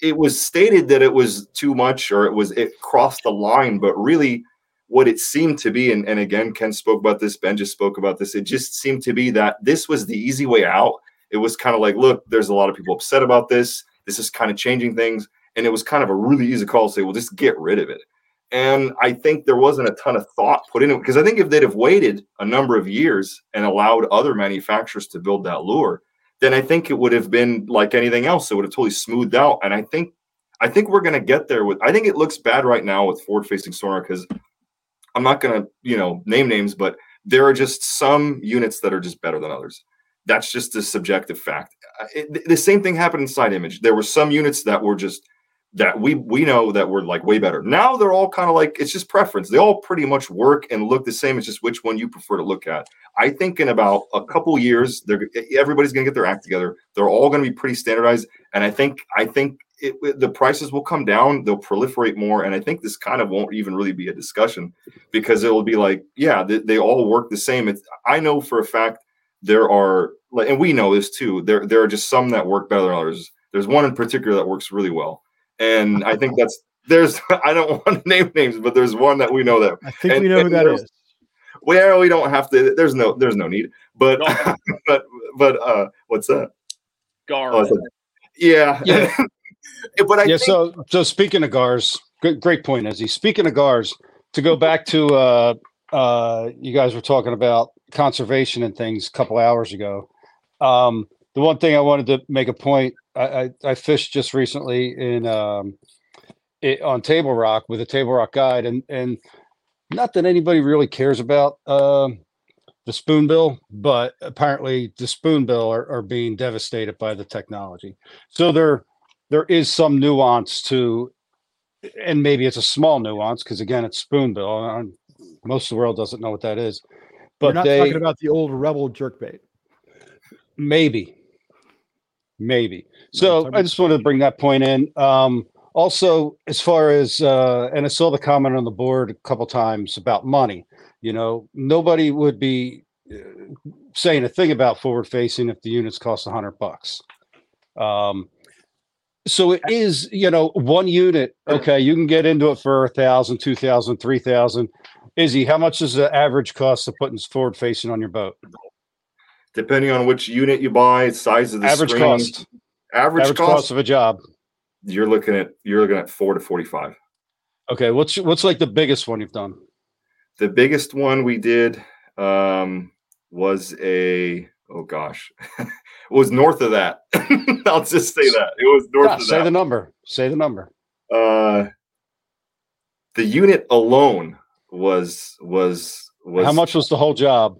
It was stated that it was too much, or it crossed the line, but really what it seemed to be, and again, Ken spoke about this, Ben just spoke about this, it just seemed to be that this was the easy way out. It was kind of like, look, there's a lot of people upset about this. This is kind of changing things. And it was kind of a really easy call to say, well, just get rid of it. And I think there wasn't a ton of thought put into it, because I think if they'd have waited a number of years and allowed other manufacturers to build that lure, then I think it would have been like anything else. It would have totally smoothed out. And I think we're going to get there with, I think it looks bad right now with forward-facing sonar, because I'm not going to, name names, but there are just some units that are just better than others. That's just a subjective fact. The same thing happened in side image. There were some units that were just, that we know that were like way better. Now they're all kind of like, it's just preference. They all pretty much work and look the same. It's just which one you prefer to look at. I think in about a couple years, everybody's going to get their act together. They're all going to be pretty standardized. And I think the prices will come down. They'll proliferate more. And I think this kind of won't even really be a discussion, because it'll be like, yeah, they all work the same. I know for a fact there are, and we know this too, there are just some that work better than others. There's one in particular that works really well. And I think I don't want to name names, but there's one that we know that. I think we know who that is. Well, we don't have to. There's no need. But but what's that? Gar. Oh, yeah. But I think. So speaking of Gars, great point, Izzy. Speaking of Gars, to go back to you guys were talking about conservation and things a couple hours ago. The one thing I wanted to make a point. I fished just recently on Table Rock with a Table Rock guide, and not that anybody really cares about the spoonbill, but apparently the spoonbill are being devastated by the technology. So there is some nuance to, and maybe it's a small nuance, because again it's spoonbill, and most of the world doesn't know what that is. But you're not talking about the old Rebel jerkbait, maybe. Maybe. So I just wanted to bring that point in. Also, as far as and I saw the comment on the board a couple times about money. Nobody would be saying a thing about forward facing if the units cost $100. So it is, one unit. Okay, you can get into it for $1,000, $2,000, $3,000. Izzy, how much does the average cost of putting forward facing on your boat? Depending on which unit you buy, size of the screen. Average cost of a job. You're looking at $4 to $45. Okay, what's like the biggest one you've done? The biggest one we did was it was north of that. I'll just say that it was north of that. Say the number. The unit alone was. How much was the whole job?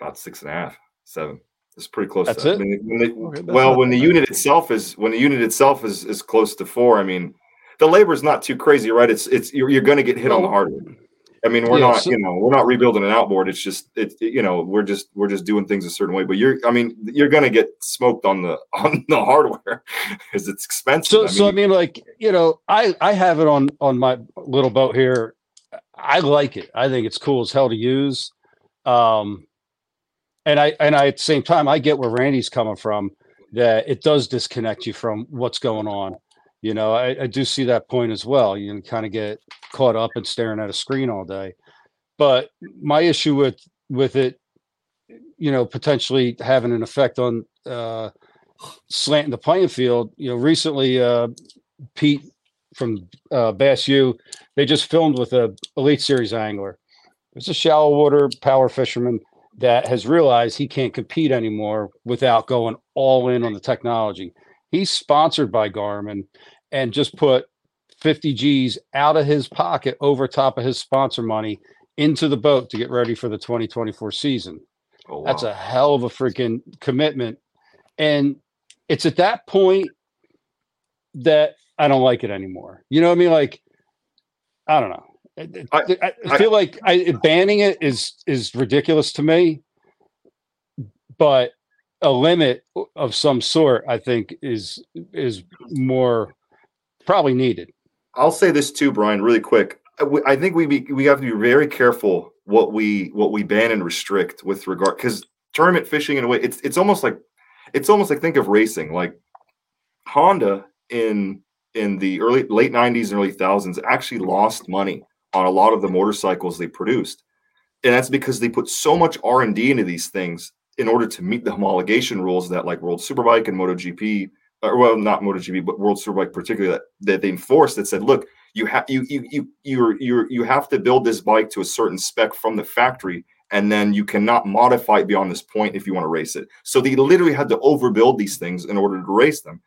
About 6.5, 7. It's pretty close. That's to that. It. When the unit itself is close to 4. I mean, the labor is not too crazy, right? It's you're going to get hit on the hardware. I mean, we're not rebuilding an outboard. It's just we're just doing things a certain way. But you're going to get smoked on the hardware because it's expensive. I have it on my little boat here. I like it. I think it's cool as hell to use. And I at the same time, I get where Randy's coming from, that it does disconnect you from what's going on. I do see that point as well. You can kind of get caught up in staring at a screen all day. But my issue with it, potentially having an effect on slanting the playing field. Recently, Pete from Bass U, they just filmed with a Elite Series angler. It's a shallow water power fisherman that has realized he can't compete anymore without going all in on the technology. He's sponsored by Garmin and just put 50 G's out of his pocket over top of his sponsor money into the boat to get ready for the 2024 season. Oh, wow. That's a hell of a freaking commitment. And it's at that point that I don't like it anymore. You know what I mean? Like, I don't know. I feel like banning it is ridiculous to me, but a limit of some sort, I think, is more probably needed. I'll say this too, Brian, really quick. I think we have to be very careful what we ban and restrict with regard, because tournament fishing in a way it's almost like think of racing, like Honda in the late 90s and early 2000s actually lost money on a lot of the motorcycles they produced. And that's because they put so much R&D into these things in order to meet the homologation rules that like World Superbike and MotoGP, or well, not MotoGP, but World Superbike particularly, that they enforced, that said, look, you have to build this bike to a certain spec from the factory, and then you cannot modify it beyond this point if you want to race it. So they literally had to overbuild these things in order to race them.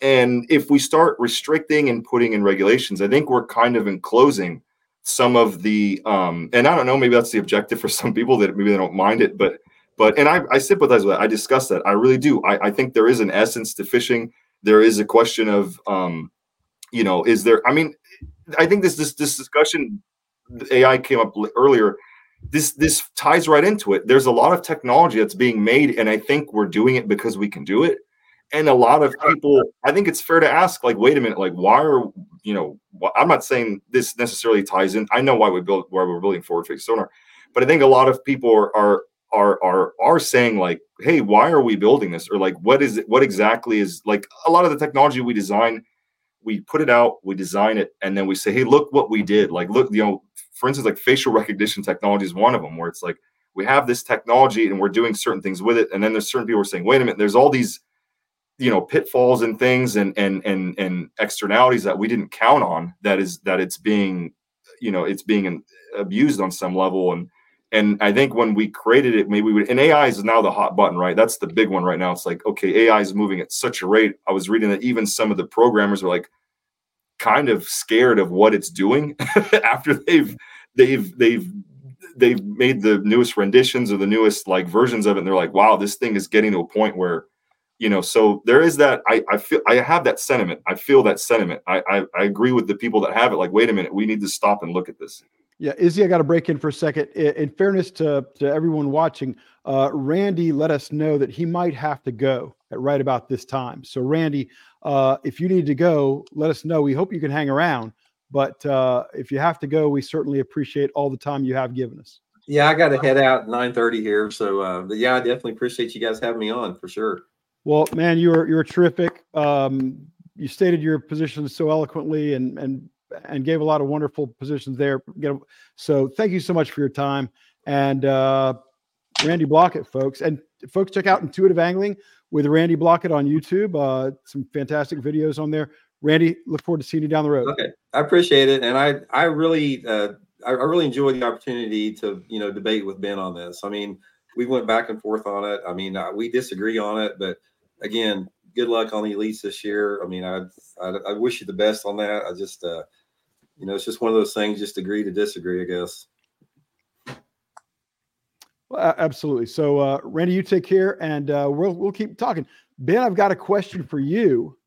And if we start restricting and putting in regulations, I think we're kind of enclosing some of the, and I don't know, maybe that's the objective for some people, that maybe they don't mind it, but I sympathize with that. I discuss that. I really do. I think there is an essence to fishing. There is a question of, is there, I mean, I think this discussion, AI came up earlier, this ties right into it. There's a lot of technology that's being made, and I think we're doing it because we can do it. And a lot of people, I think it's fair to ask, like, wait a minute, like, why are, I'm not saying this necessarily ties in. I know why we're building forward-facing sonar, but I think a lot of people are saying, like, hey, why are we building this? Or like, what is it? What exactly is, like, a lot of the technology we design, we put it out, we design it, and then we say, hey, look what we did. Like, look, for instance, like facial recognition technology is one of them, where it's like, we have this technology and we're doing certain things with it. And then there's certain people who are saying, wait a minute, there's all these, pitfalls and things and externalities that we didn't count on, that it's being abused on some level. And I think when we created it, maybe we would, and AI is now the hot button, right? That's the big one right now. It's like, okay, AI is moving at such a rate. I was reading that even some of the programmers are like kind of scared of what it's doing after they've made the newest renditions or the newest like versions of it. And they're like, wow, this thing is getting to a point where, so there is that. I feel that sentiment. I agree with the people that have it. Like, wait a minute, we need to stop and look at this. Yeah, Izzy, I got to break in for a second. In fairness to everyone watching, Randy let us know that he might have to go at right about this time. So, Randy, if you need to go, let us know. We hope you can hang around. But if you have to go, we certainly appreciate all the time you have given us. Yeah, I got to head out at 9:30 here. So, I definitely appreciate you guys having me on for sure. Well, man, you're terrific. You stated your position so eloquently and gave a lot of wonderful positions there. So thank you so much for your time. And Randy Blaukat, folks. And folks, check out Intuitive Angling with Randy Blaukat on YouTube. Some fantastic videos on there. Randy, look forward to seeing you down the road. Okay, I appreciate it. And I really enjoyed the opportunity to debate with Ben on this. I mean, we went back and forth on it. I mean, we disagree on it, but again, good luck on the elites this year. I mean, I wish you the best on that. I just, it's just one of those things, just agree to disagree, I guess. Well, absolutely. So, Randy, you take care, and we'll keep talking. Ben, I've got a question for you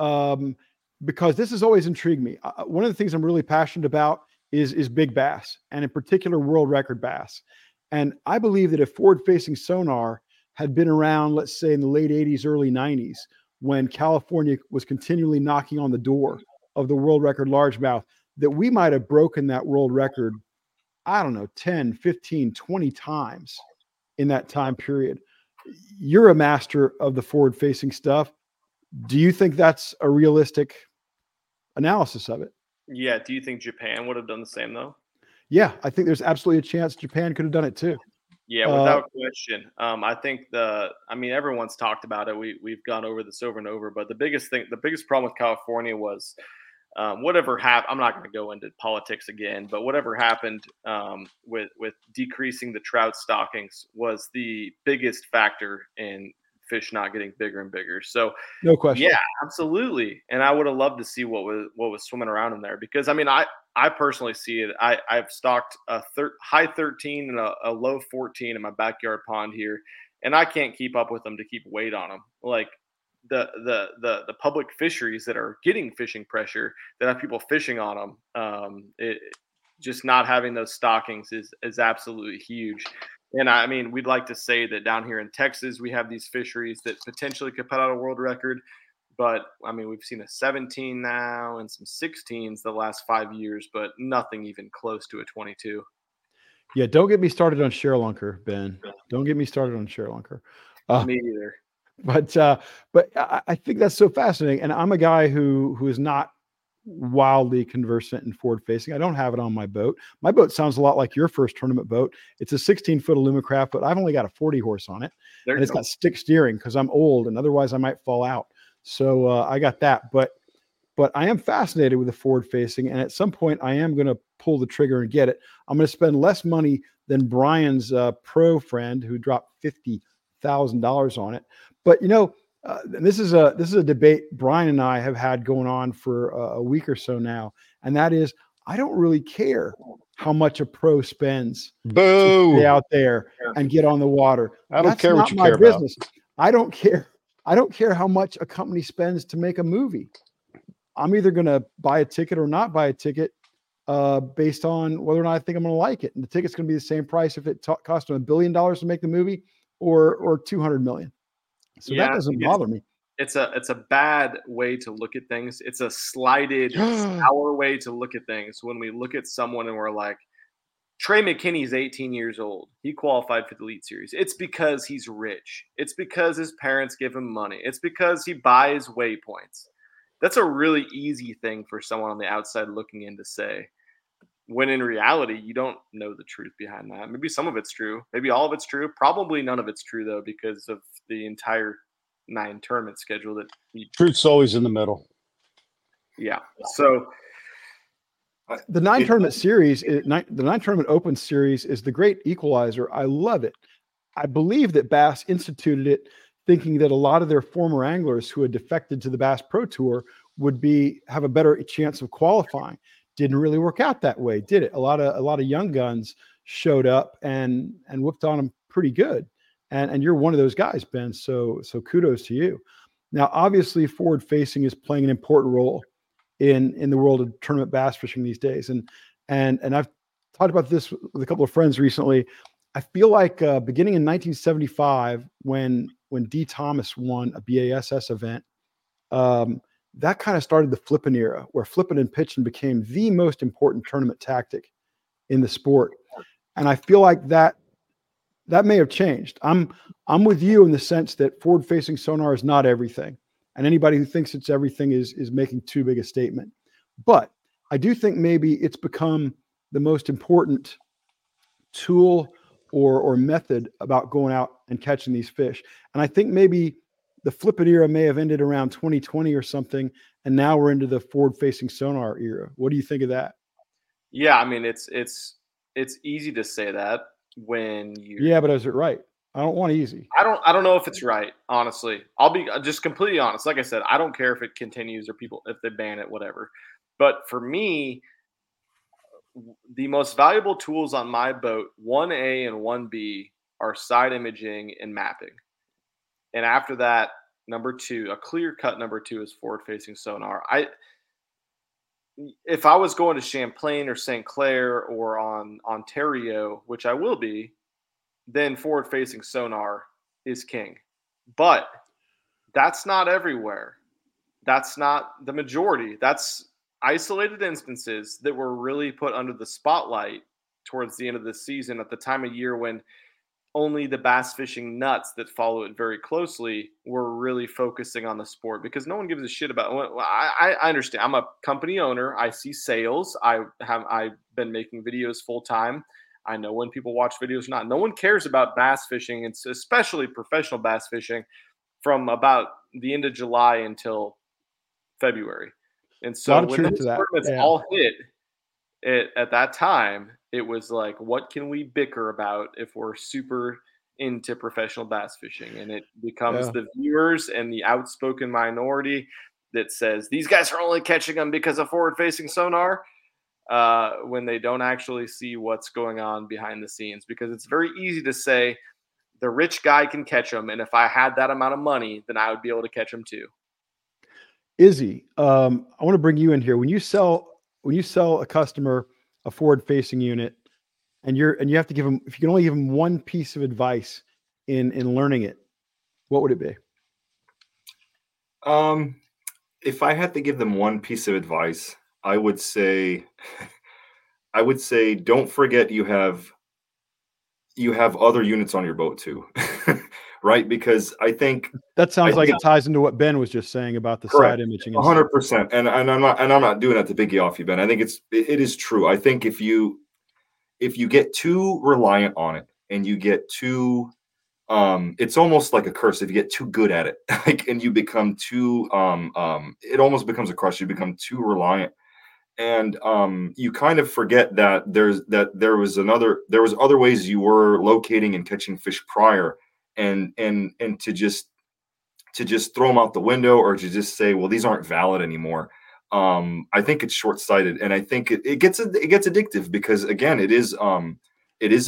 because this has always intrigued me. One of the things I'm really passionate about is big bass, and in particular, world record bass. And I believe that if forward-facing sonar had been around, let's say, in the late 80s, early 90s, when California was continually knocking on the door of the world record largemouth, that we might have broken that world record, I don't know, 10, 15, 20 times in that time period. You're a master of the forward-facing stuff. Do you think that's a realistic analysis of it? Yeah. Do you think Japan would have done the same, though? Yeah, I think there's absolutely a chance Japan could have done it too. Yeah, without question. I think everyone's talked about it. We've gone over this over and over, but the biggest problem with California was whatever happened. I'm not going to go into politics again, but whatever happened with decreasing the trout stockings was the biggest factor in fish not getting bigger and bigger. So no question. Yeah, absolutely. And I would have loved to see what was swimming around in there, because I mean, I personally see it. I've stocked a high 13 and a low 14 in my backyard pond here, and I can't keep up with them to keep weight on them. Like the public fisheries that are getting fishing pressure, that have people fishing on them, just not having those stockings is absolutely huge. And I mean, we'd like to say that down here in Texas, we have these fisheries that potentially could put out a world record. But, I mean, we've seen a 17 now and some 16s the last 5 years, but nothing even close to a 22. Yeah, don't get me started on Sherlunker, Ben. Don't get me started on Sherlunker. Me either. But I think that's so fascinating. And I'm a guy who is not wildly conversant in forward facing. I don't have it on my boat. My boat sounds a lot like your first tournament boat. It's a 16-foot Alumacraft, but I've only got a 40 horse on it. And it's got stick steering because I'm old and otherwise I might fall out. So I got that, but I am fascinated with the forward facing. And at some point I am going to pull the trigger and get it. I'm going to spend less money than Brian's pro friend who dropped $50,000 on it. But you know, this is a debate Brian and I have had going on for a week or so now, and that is, I don't really care how much a pro spends to stay out there and get on the water. That's not my business. I don't care. I don't care how much a company spends to make a movie. I'm either going to buy a ticket or not buy a ticket based on whether or not I think I'm going to like it. And the ticket's going to be the same price if it cost them $1 billion to make the movie or $200 million. So that doesn't bother me. It's a bad way to look at things. It's a slided, sour way to look at things. When we look at someone and we're like, Trey McKinney's 18 years old. He qualified for the Elite Series. It's because he's rich. It's because his parents give him money. It's because he buys waypoints. That's a really easy thing for someone on the outside looking in to say, when in reality, you don't know the truth behind that. Maybe some of it's true. Maybe all of it's true. Probably none of it's true, though, because of the entire 9 tournament schedule. Truth's always in the middle. Yeah. So the 9 tournament series, the 9 tournament open series is the great equalizer. I love it. I believe that Bass instituted it thinking that a lot of their former anglers who had defected to the Bass Pro Tour would have a better chance of qualifying. Didn't really work out that way, did it? A lot of young guns showed up and whooped on them pretty good. And you're one of those guys, Ben. So kudos to you. Now, obviously, forward facing is playing an important role in the world of tournament bass fishing these days. And I've talked about this with a couple of friends recently. I feel like beginning in 1975, when D. Thomas won a BASS event, that kind of started the flipping era, where flipping and pitching became the most important tournament tactic in the sport. And I feel like that may have changed. I'm with you in the sense that forward-facing sonar is not everything. And anybody who thinks it's everything is making too big a statement. But I do think maybe it's become the most important tool or method about going out and catching these fish. And I think maybe the flippant era may have ended around 2020 or something, and now we're into the forward-facing sonar era. What do you think of that? Yeah, I mean, it's easy to say that when you. Yeah, but is it right? I don't want easy. I don't know if it's right, honestly. I'll be just completely honest. Like I said, I don't care if it continues or people if they ban it, whatever. But for me, the most valuable tools on my boat, 1A and 1B, are side imaging and mapping. And after that, a clear cut number two is forward-facing sonar. If I was going to Champlain or St. Clair or on Ontario, which I will be, then forward-facing sonar is king. But that's not everywhere. That's not the majority. That's isolated instances that were really put under the spotlight towards the end of the season at the time of year when only the bass fishing nuts that follow it very closely were really focusing on the sport because no one gives a shit about it. I understand. I'm a company owner. I see sales. I've been making videos full time. I know when people watch videos or not. No one cares about bass fishing. It's especially professional bass fishing from about the end of July until February. And so when the tournaments all hit at that time, it was like, what can we bicker about if we're super into professional bass fishing? And it becomes the viewers and the outspoken minority that says, these guys are only catching them because of forward-facing sonar, when they don't actually see what's going on behind the scenes. Because it's very easy to say, the rich guy can catch them, and if I had that amount of money, then I would be able to catch them too. Izzy, I want to bring you in here. When you sell a customer a forward-facing unit, and you have to give them, if you can only give them one piece of advice in learning it, what would it be? If I had to give them one piece of advice, I would say, don't forget you have other units on your boat too. right? Because I think that sounds like it ties into what Ben was just saying about the side imaging. 100%. And I'm not doing that to biggie off you, Ben. I think it is true. I think if you get too reliant on it and you get too, it's almost like a curse. If you get too good at it, like, and you become too, it almost becomes a curse. You become too reliant. And you kind of forget that there was other ways you were locating and catching fish prior, and to just throw them out the window or to just say, well, these aren't valid anymore. I think it's short-sighted, and I think it gets addictive because again, it is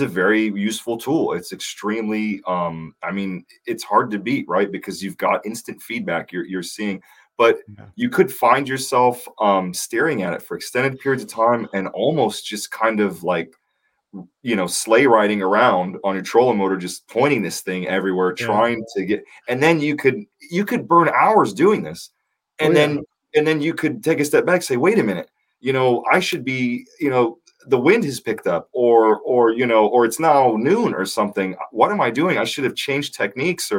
a very useful tool. It's extremely it's hard to beat, right? Because you've got instant feedback. You're seeing. But you could find yourself staring at it for extended periods of time and almost just kind of like, sleigh riding around on your trolling motor, just pointing this thing everywhere, trying to get. And then you could burn hours doing this, and then you could take a step back, and say, wait a minute, I should be, the wind has picked up, or it's now noon or something. What am I doing? I should have changed techniques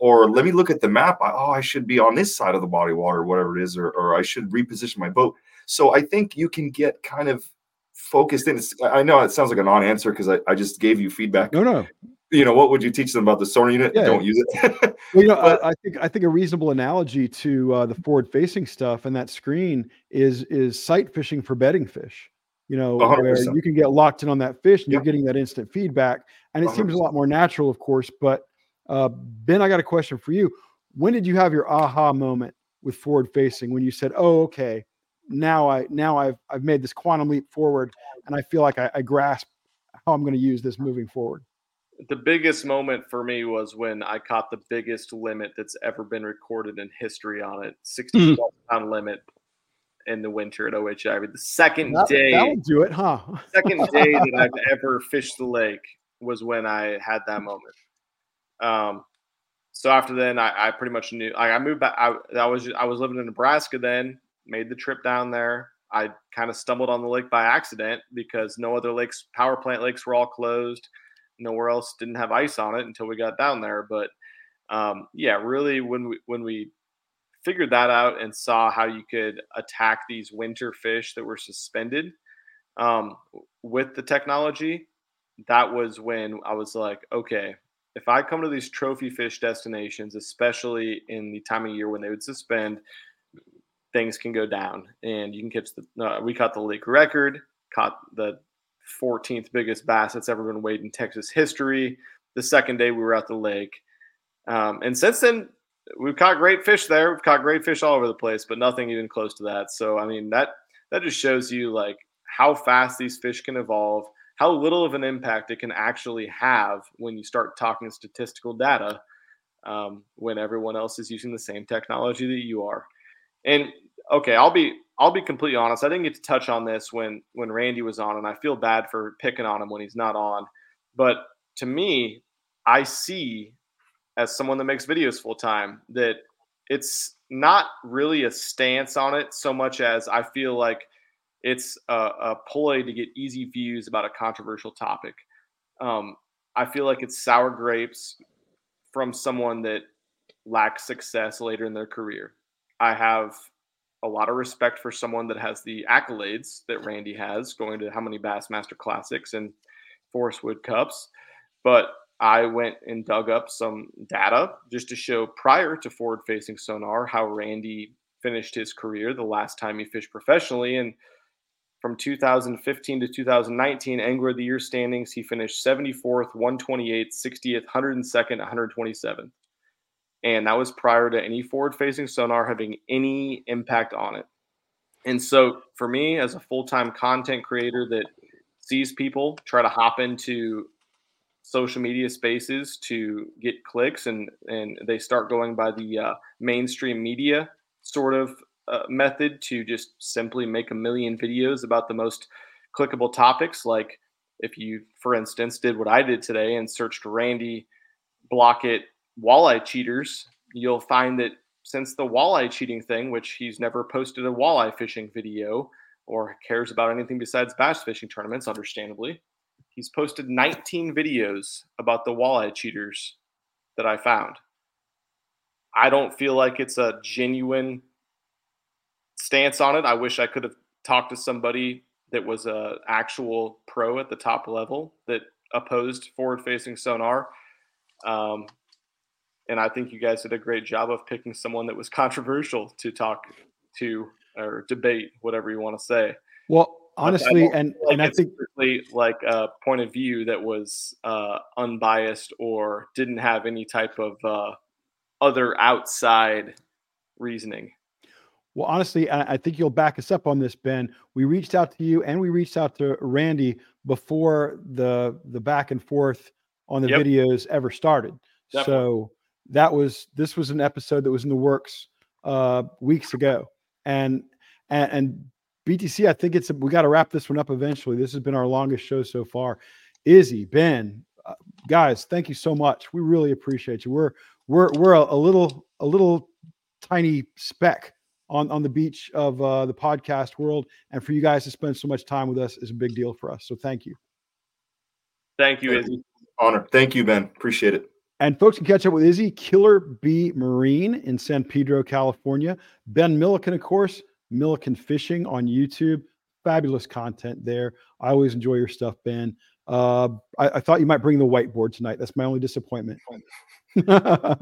or let me look at the map. I should be on this side of the body of water, whatever it is, or I should reposition my boat. So I think you can get kind of focused in. I know it sounds like a non-answer because I just gave you feedback. No. What would you teach them about the sonar unit? Yeah. Don't use it. But, I think a reasonable analogy to the forward-facing stuff and that screen is sight fishing for bedding fish. 100%. Where you can get locked in on that fish and you're getting that instant feedback. And it 100%. Seems a lot more natural, of course, but Ben, I got a question for you. When did you have your aha moment with forward facing when you said, oh, okay, now I've made this quantum leap forward and I feel like I grasp how I'm going to use this moving forward? The biggest moment for me was when I caught the biggest limit that's ever been recorded in history on it, 60 pound limit in the winter at OHI. The second day. That'll do it, huh? Second day that I've ever fished the lake was when I had that moment. So after then, I pretty much knew. I moved back. I was living in Nebraska then. Made the trip down there. I kind of stumbled on the lake by accident because no other lakes, power plant lakes, were all closed. Nowhere else didn't have ice on it until we got down there. But really, when we figured that out and saw how you could attack these winter fish that were suspended with the technology, that was when I was like, okay. If I come to these trophy fish destinations, especially in the time of year when they would suspend, things can go down and you can catch we caught the lake record, caught the 14th biggest bass that's ever been weighed in Texas history. The second day we were at the lake. And since then we've caught great fish there. We've caught great fish all over the place, but nothing even close to that. So, that just shows you like how fast these fish can evolve, how little of an impact it can actually have when you start talking statistical data when everyone else is using the same technology that you are. And okay, I'll be completely honest. I didn't get to touch on this when Randy was on, and I feel bad for picking on him when he's not on. But to me, I see as someone that makes videos full time that it's not really a stance on it so much as I feel like it's a ploy to get easy views about a controversial topic. I feel like it's sour grapes from someone that lacks success later in their career. I have a lot of respect for someone that has the accolades that Randy has, going to how many Bassmaster Classics and Forestwood Cups. But I went and dug up some data just to show prior to forward-facing sonar how Randy finished his career the last time he fished professionally. And from 2015 to 2019, Angler of the Year standings, he finished 74th, 128th, 60th, 102nd, 127th. And that was prior to any forward-facing sonar having any impact on it. And so for me, as a full-time content creator that sees people try to hop into social media spaces to get clicks and they start going by the mainstream media sort of method to just simply make a million videos about the most clickable topics. Like if you, for instance, did what I did today and searched Randy Blaukat walleye cheaters, you'll find that since the walleye cheating thing, which he's never posted a walleye fishing video or cares about anything besides bass fishing tournaments, understandably, he's posted 19 videos about the walleye cheaters that I found. I don't feel like it's a genuine stance on it. I wish I could have talked to somebody that was an actual pro at the top level that opposed forward-facing sonar. And I think you guys did a great job of picking someone that was controversial to talk to or debate, whatever you want to say. Well, honestly, and I think like a point of view that was unbiased or didn't have any type of other outside reasoning. Well, honestly, I think you'll back us up on this, Ben. We reached out to you and we reached out to Randy before the back and forth on the videos ever started. Definitely. So this was an episode that was in the works weeks ago. And BTC, I think we got to wrap this one up eventually. This has been our longest show so far. Izzy, Ben, guys, thank you so much. We really appreciate you. We're a little tiny speck on the beach of the podcast world, and for you guys to spend so much time with us is a big deal for us. So thank you. Thank you, Izzy. Honor. Thank you, Ben. Appreciate it. And folks can catch up with Izzy, Killer Bee Marine in San Pedro, California. Ben Milliken, of course, Milliken Fishing on YouTube. Fabulous content there. I always enjoy your stuff, Ben. I thought you might bring the whiteboard tonight. That's my only disappointment. Well,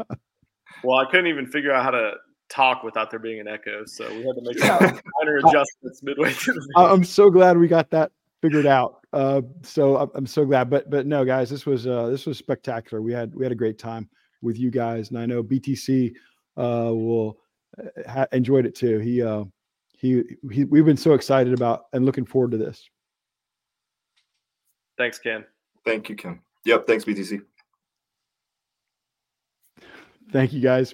I couldn't even figure out how to talk without there being an echo, so we had to make some minor adjustments midway through. I'm so glad we got that figured out. So I'm so glad. But no, guys, this was spectacular. We had a great time with you guys, and I know BTC enjoyed it too. He we've been so excited about and looking forward to this. Thanks, Ken. Thank you, Ken. Yep. Thanks, BTC. Thank you, guys.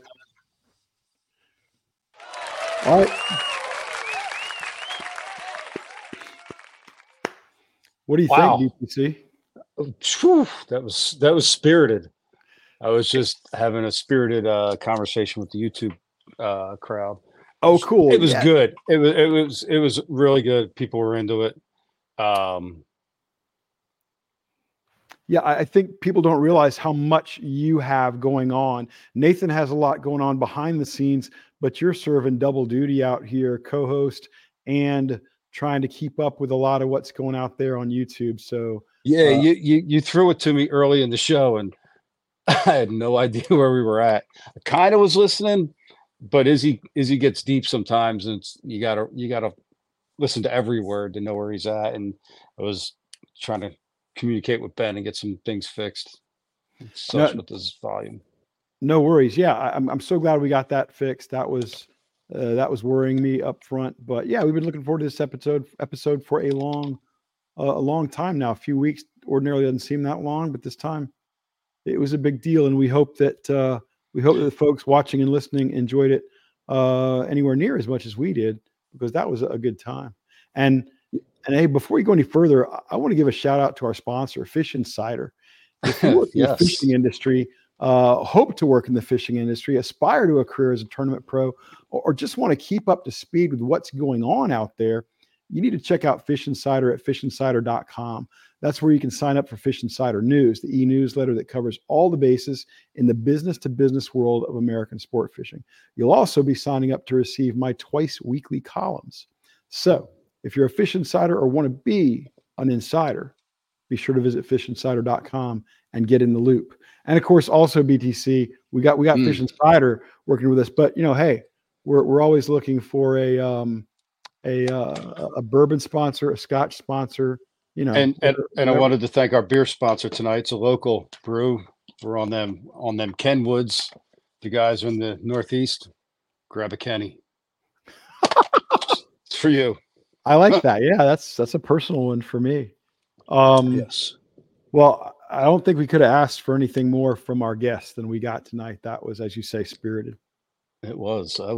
All right. What do you think, BTC? That was spirited. I was just having a spirited conversation with the YouTube crowd. Oh, cool! It was good. It was really good. People were into it. Yeah, I think people don't realize how much you have going on. Nathan has a lot going on behind the scenes, but you're serving double duty out here, co-host, and trying to keep up with a lot of what's going out there on YouTube. So yeah, you threw it to me early in the show, and I had no idea where we were at. I kind of was listening, but Izzy gets deep sometimes, and you gotta listen to every word to know where he's at. And I was trying to communicate with Ben and get some things fixed. Such with this volume. No worries. Yeah, I'm so glad we got that fixed. That was worrying me up front, but yeah, we've been looking forward to this episode for a long time now. A few weeks ordinarily doesn't seem that long, but this time it was a big deal, and we hope that the folks watching and listening enjoyed it anywhere near as much as we did, because that was a good time. And hey, before you go any further, I want to give a shout out to our sponsor, Fish Insider. If you work in the fishing industry, hope to work in the fishing industry, aspire to a career as a tournament pro, or just want to keep up to speed with what's going on out there, you need to check out Fish Insider at fishinsider.com. That's where you can sign up for Fish Insider News, the e-newsletter that covers all the bases in the business-to-business world of American sport fishing. You'll also be signing up to receive my twice-weekly columns. So if you're a Fish Insider or want to be an insider, be sure to visit fishinsider.com and get in the loop. And of course, also BTC, we got Fish Insider working with us. But you know, hey, we're always looking for a bourbon sponsor, a Scotch sponsor. You know, and I wanted to thank our beer sponsor tonight. It's a local brew. We're on them Kenwoods. The guys in the Northeast, grab a Kenny. It's for you. I like that. Yeah, that's a personal one for me. Yes. Well, I don't think we could have asked for anything more from our guests than we got tonight. That was, as you say, spirited. It was. I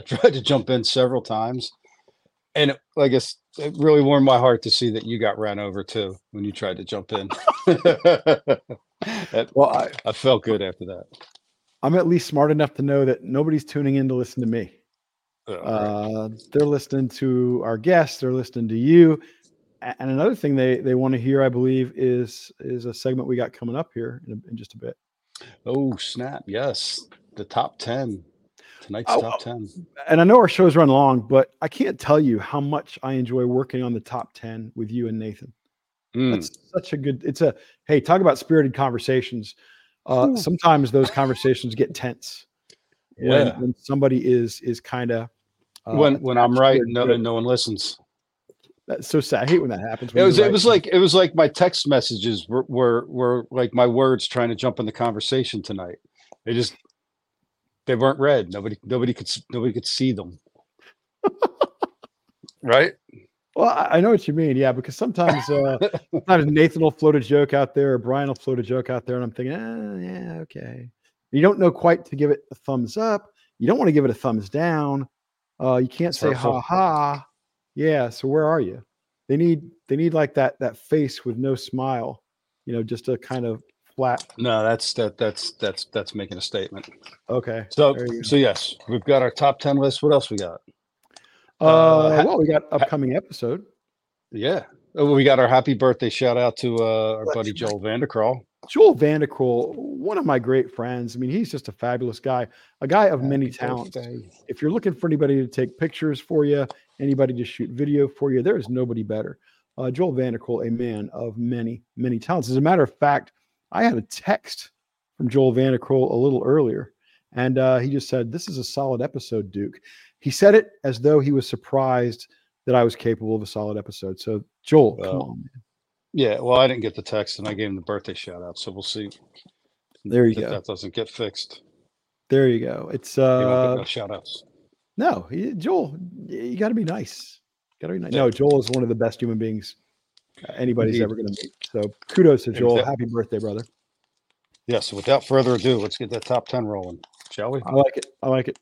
tried to jump in several times, and it really warmed my heart to see that you got ran over too when you tried to jump in. I felt good after that. I'm at least smart enough to know that nobody's tuning in to listen to me. They're listening to our guests. They're listening to you. And another thing they want to hear, I believe, is a segment we got coming up here in just a bit. Oh, snap. Yes. The top 10. Tonight's top 10. And I know our shows run long, but I can't tell you how much I enjoy working on the top 10 with you and Nathan. That's such a good, hey, talk about spirited conversations. Sometimes those conversations get tense when somebody is kind of, when I'm right and no one listens. That's so sad. I hate when that happens. It was like my text messages were like my words trying to jump in the conversation tonight. They weren't read. Nobody could see them. Right. Well, I know what you mean. Yeah. Because sometimes Nathan will float a joke out there or Brian will float a joke out there and I'm thinking, yeah, okay. You don't know quite to give it a thumbs up. You don't want to give it a thumbs down. You can't say ha ha. Yeah. So where are you? They need like that face with no smile, just a kind of flat. No, that's making a statement. Okay. So yes, we've got our top 10 list. What else we got? Well, we got upcoming episode. Yeah. We got our happy birthday shout out to our buddy Joel Vandercrawl. Joel Vandercrawl, one of my great friends. I mean, he's just a fabulous guy, a guy of many talents. If you're looking for anybody to take pictures for you, anybody to shoot video for you, there is nobody better. Joel Vandercrawl, a man of many, many talents. As a matter of fact, I had a text from Joel Vandercrawl a little earlier, and he just said, "This is a solid episode, Duke." He said it as though he was surprised that I was capable of a solid episode. So, Joel, come on, man. Yeah, well, I didn't get the text, and I gave him the birthday shout-out, so we'll see. There you go. That doesn't get fixed. There you go. It's you won't get no shout-outs. No, Joel, you got to be nice. Yeah. No, Joel is one of the best human beings anybody's ever going to meet. So kudos to Joel. Exactly. Happy birthday, brother. Yes. Yeah, so without further ado, let's get that top 10 rolling, shall we? I like it.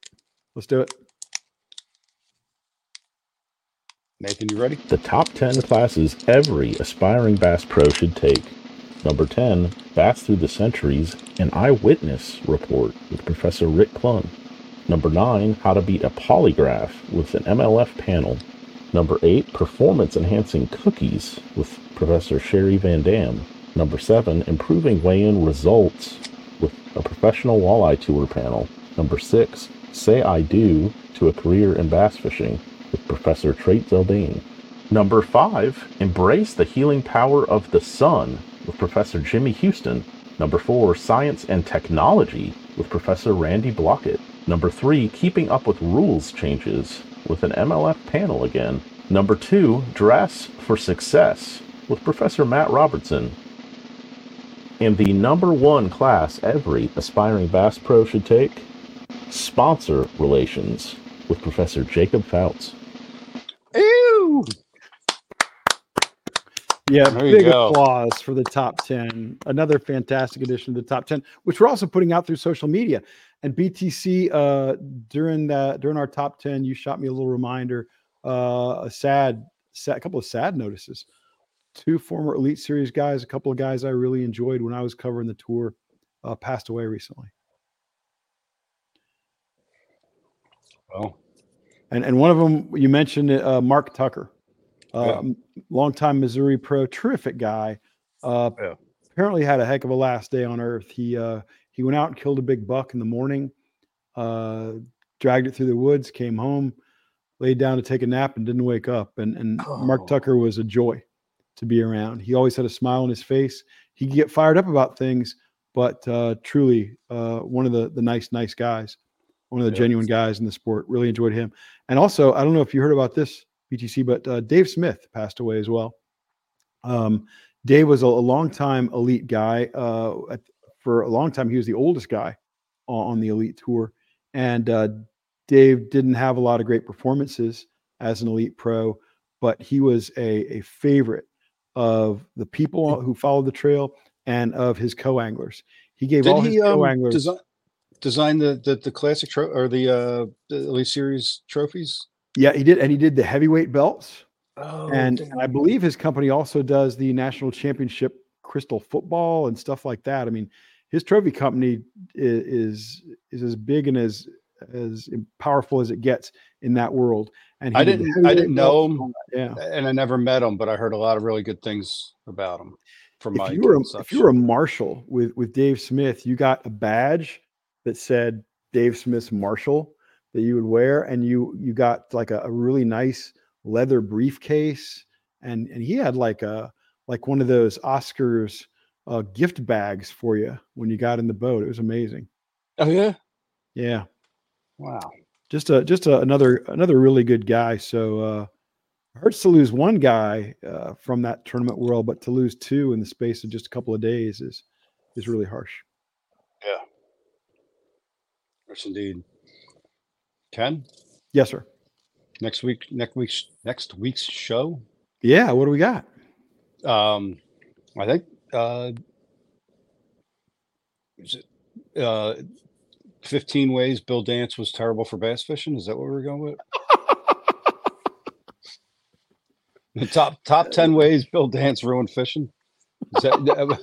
Let's do it. Nathan, you ready? The top 10 classes every aspiring bass pro should take. Number 10, Bass Through the Centuries, an Eyewitness Report with Professor Rick Clunn. Number 9, How to Beat a Polygraph with an MLF panel. Number 8, Performance Enhancing Cookies with Professor Sherry Van Dam. Number 7, Improving Weigh-In Results with a Professional Walleye Tour panel. Number 6, Say I Do to a Career in Bass Fishing with Professor Trait Zeldane. Number 5, Embrace the Healing Power of the Sun with Professor Jimmy Houston. Number 4, Science and Technology with Professor Randy Blaukat. Number 3, Keeping Up with Rules Changes with an MLF panel again. Number 2, Dress for Success with Professor Matt Robertson. And the number 1 class every aspiring bass pro should take, Sponsor Relations with Professor Jacob Fouts. Ew! Yeah, big applause for the top 10. Another fantastic edition of the top 10, which we're also putting out through social media. And BTC, during our top 10, you shot me a little reminder, a couple of sad notices. 2 former Elite Series guys, a couple of guys I really enjoyed when I was covering the tour, passed away recently. Well. And one of them, you mentioned Mark Tucker. Longtime Missouri pro, terrific guy. Apparently had a heck of a last day on earth. He went out and killed a big buck in the morning, dragged it through the woods, came home, laid down to take a nap, and didn't wake up. And Mark Tucker was a joy to be around. He always had a smile on his face. He could get fired up about things, but truly one of the nice guys, one of the genuine guys in the sport. Really enjoyed him. And also, I don't know if you heard about this, BTC, but Dave Smith passed away as well. Dave was a longtime Elite guy. For a long time, he was the oldest guy on the Elite Tour. And Dave didn't have a lot of great performances as an Elite pro, but he was a favorite of the people who followed the trail and of his co-anglers. He gave all his co-anglers. Designed the classic the Elite Series trophies? Yeah, he did. And he did the heavyweight belts. And I believe his company also does the national championship crystal football and stuff like that. I mean, his trophy company is as big and as powerful as it gets in that world. And I didn't know him. Yeah. And I never met him, but I heard a lot of really good things about him. from my conception. If you were a marshal with Dave Smith, you got a badge that said Dave Smith's Marshal that you would wear, and you got like a really nice leather briefcase, and he had like one of those Oscars gift bags for you when you got in the boat. It was amazing. Oh yeah, yeah, wow. Just another really good guy. So it hurts to lose one guy from that tournament world, but to lose two in the space of just a couple of days is really harsh. Yeah. Yes, indeed. Ken? Yes, sir. Next week's show. Yeah. What do we got? I think is it 15 ways Bill Dance was terrible for bass fishing. Is that what we're going with? The top 10 ways Bill Dance ruined fishing. Is that,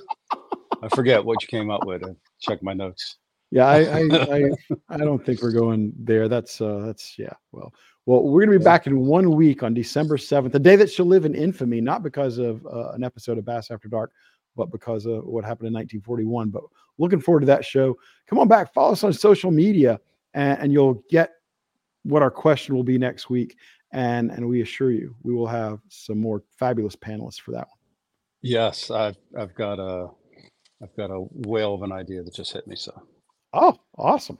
I forget what you came up with. I checked my notes. Yeah, I don't think we're going there. That's yeah. Well, we're gonna be back in 1 week on December 7th, a day that shall live in infamy, not because of an episode of Bass After Dark, but because of what happened in 1941. But looking forward to that show. Come on back, follow us on social media, and you'll get what our question will be next week. And we assure you, we will have some more fabulous panelists for that one. Yes, I've got a whale of an idea that just hit me. So, oh, awesome!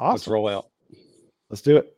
Let's roll out. Let's do it.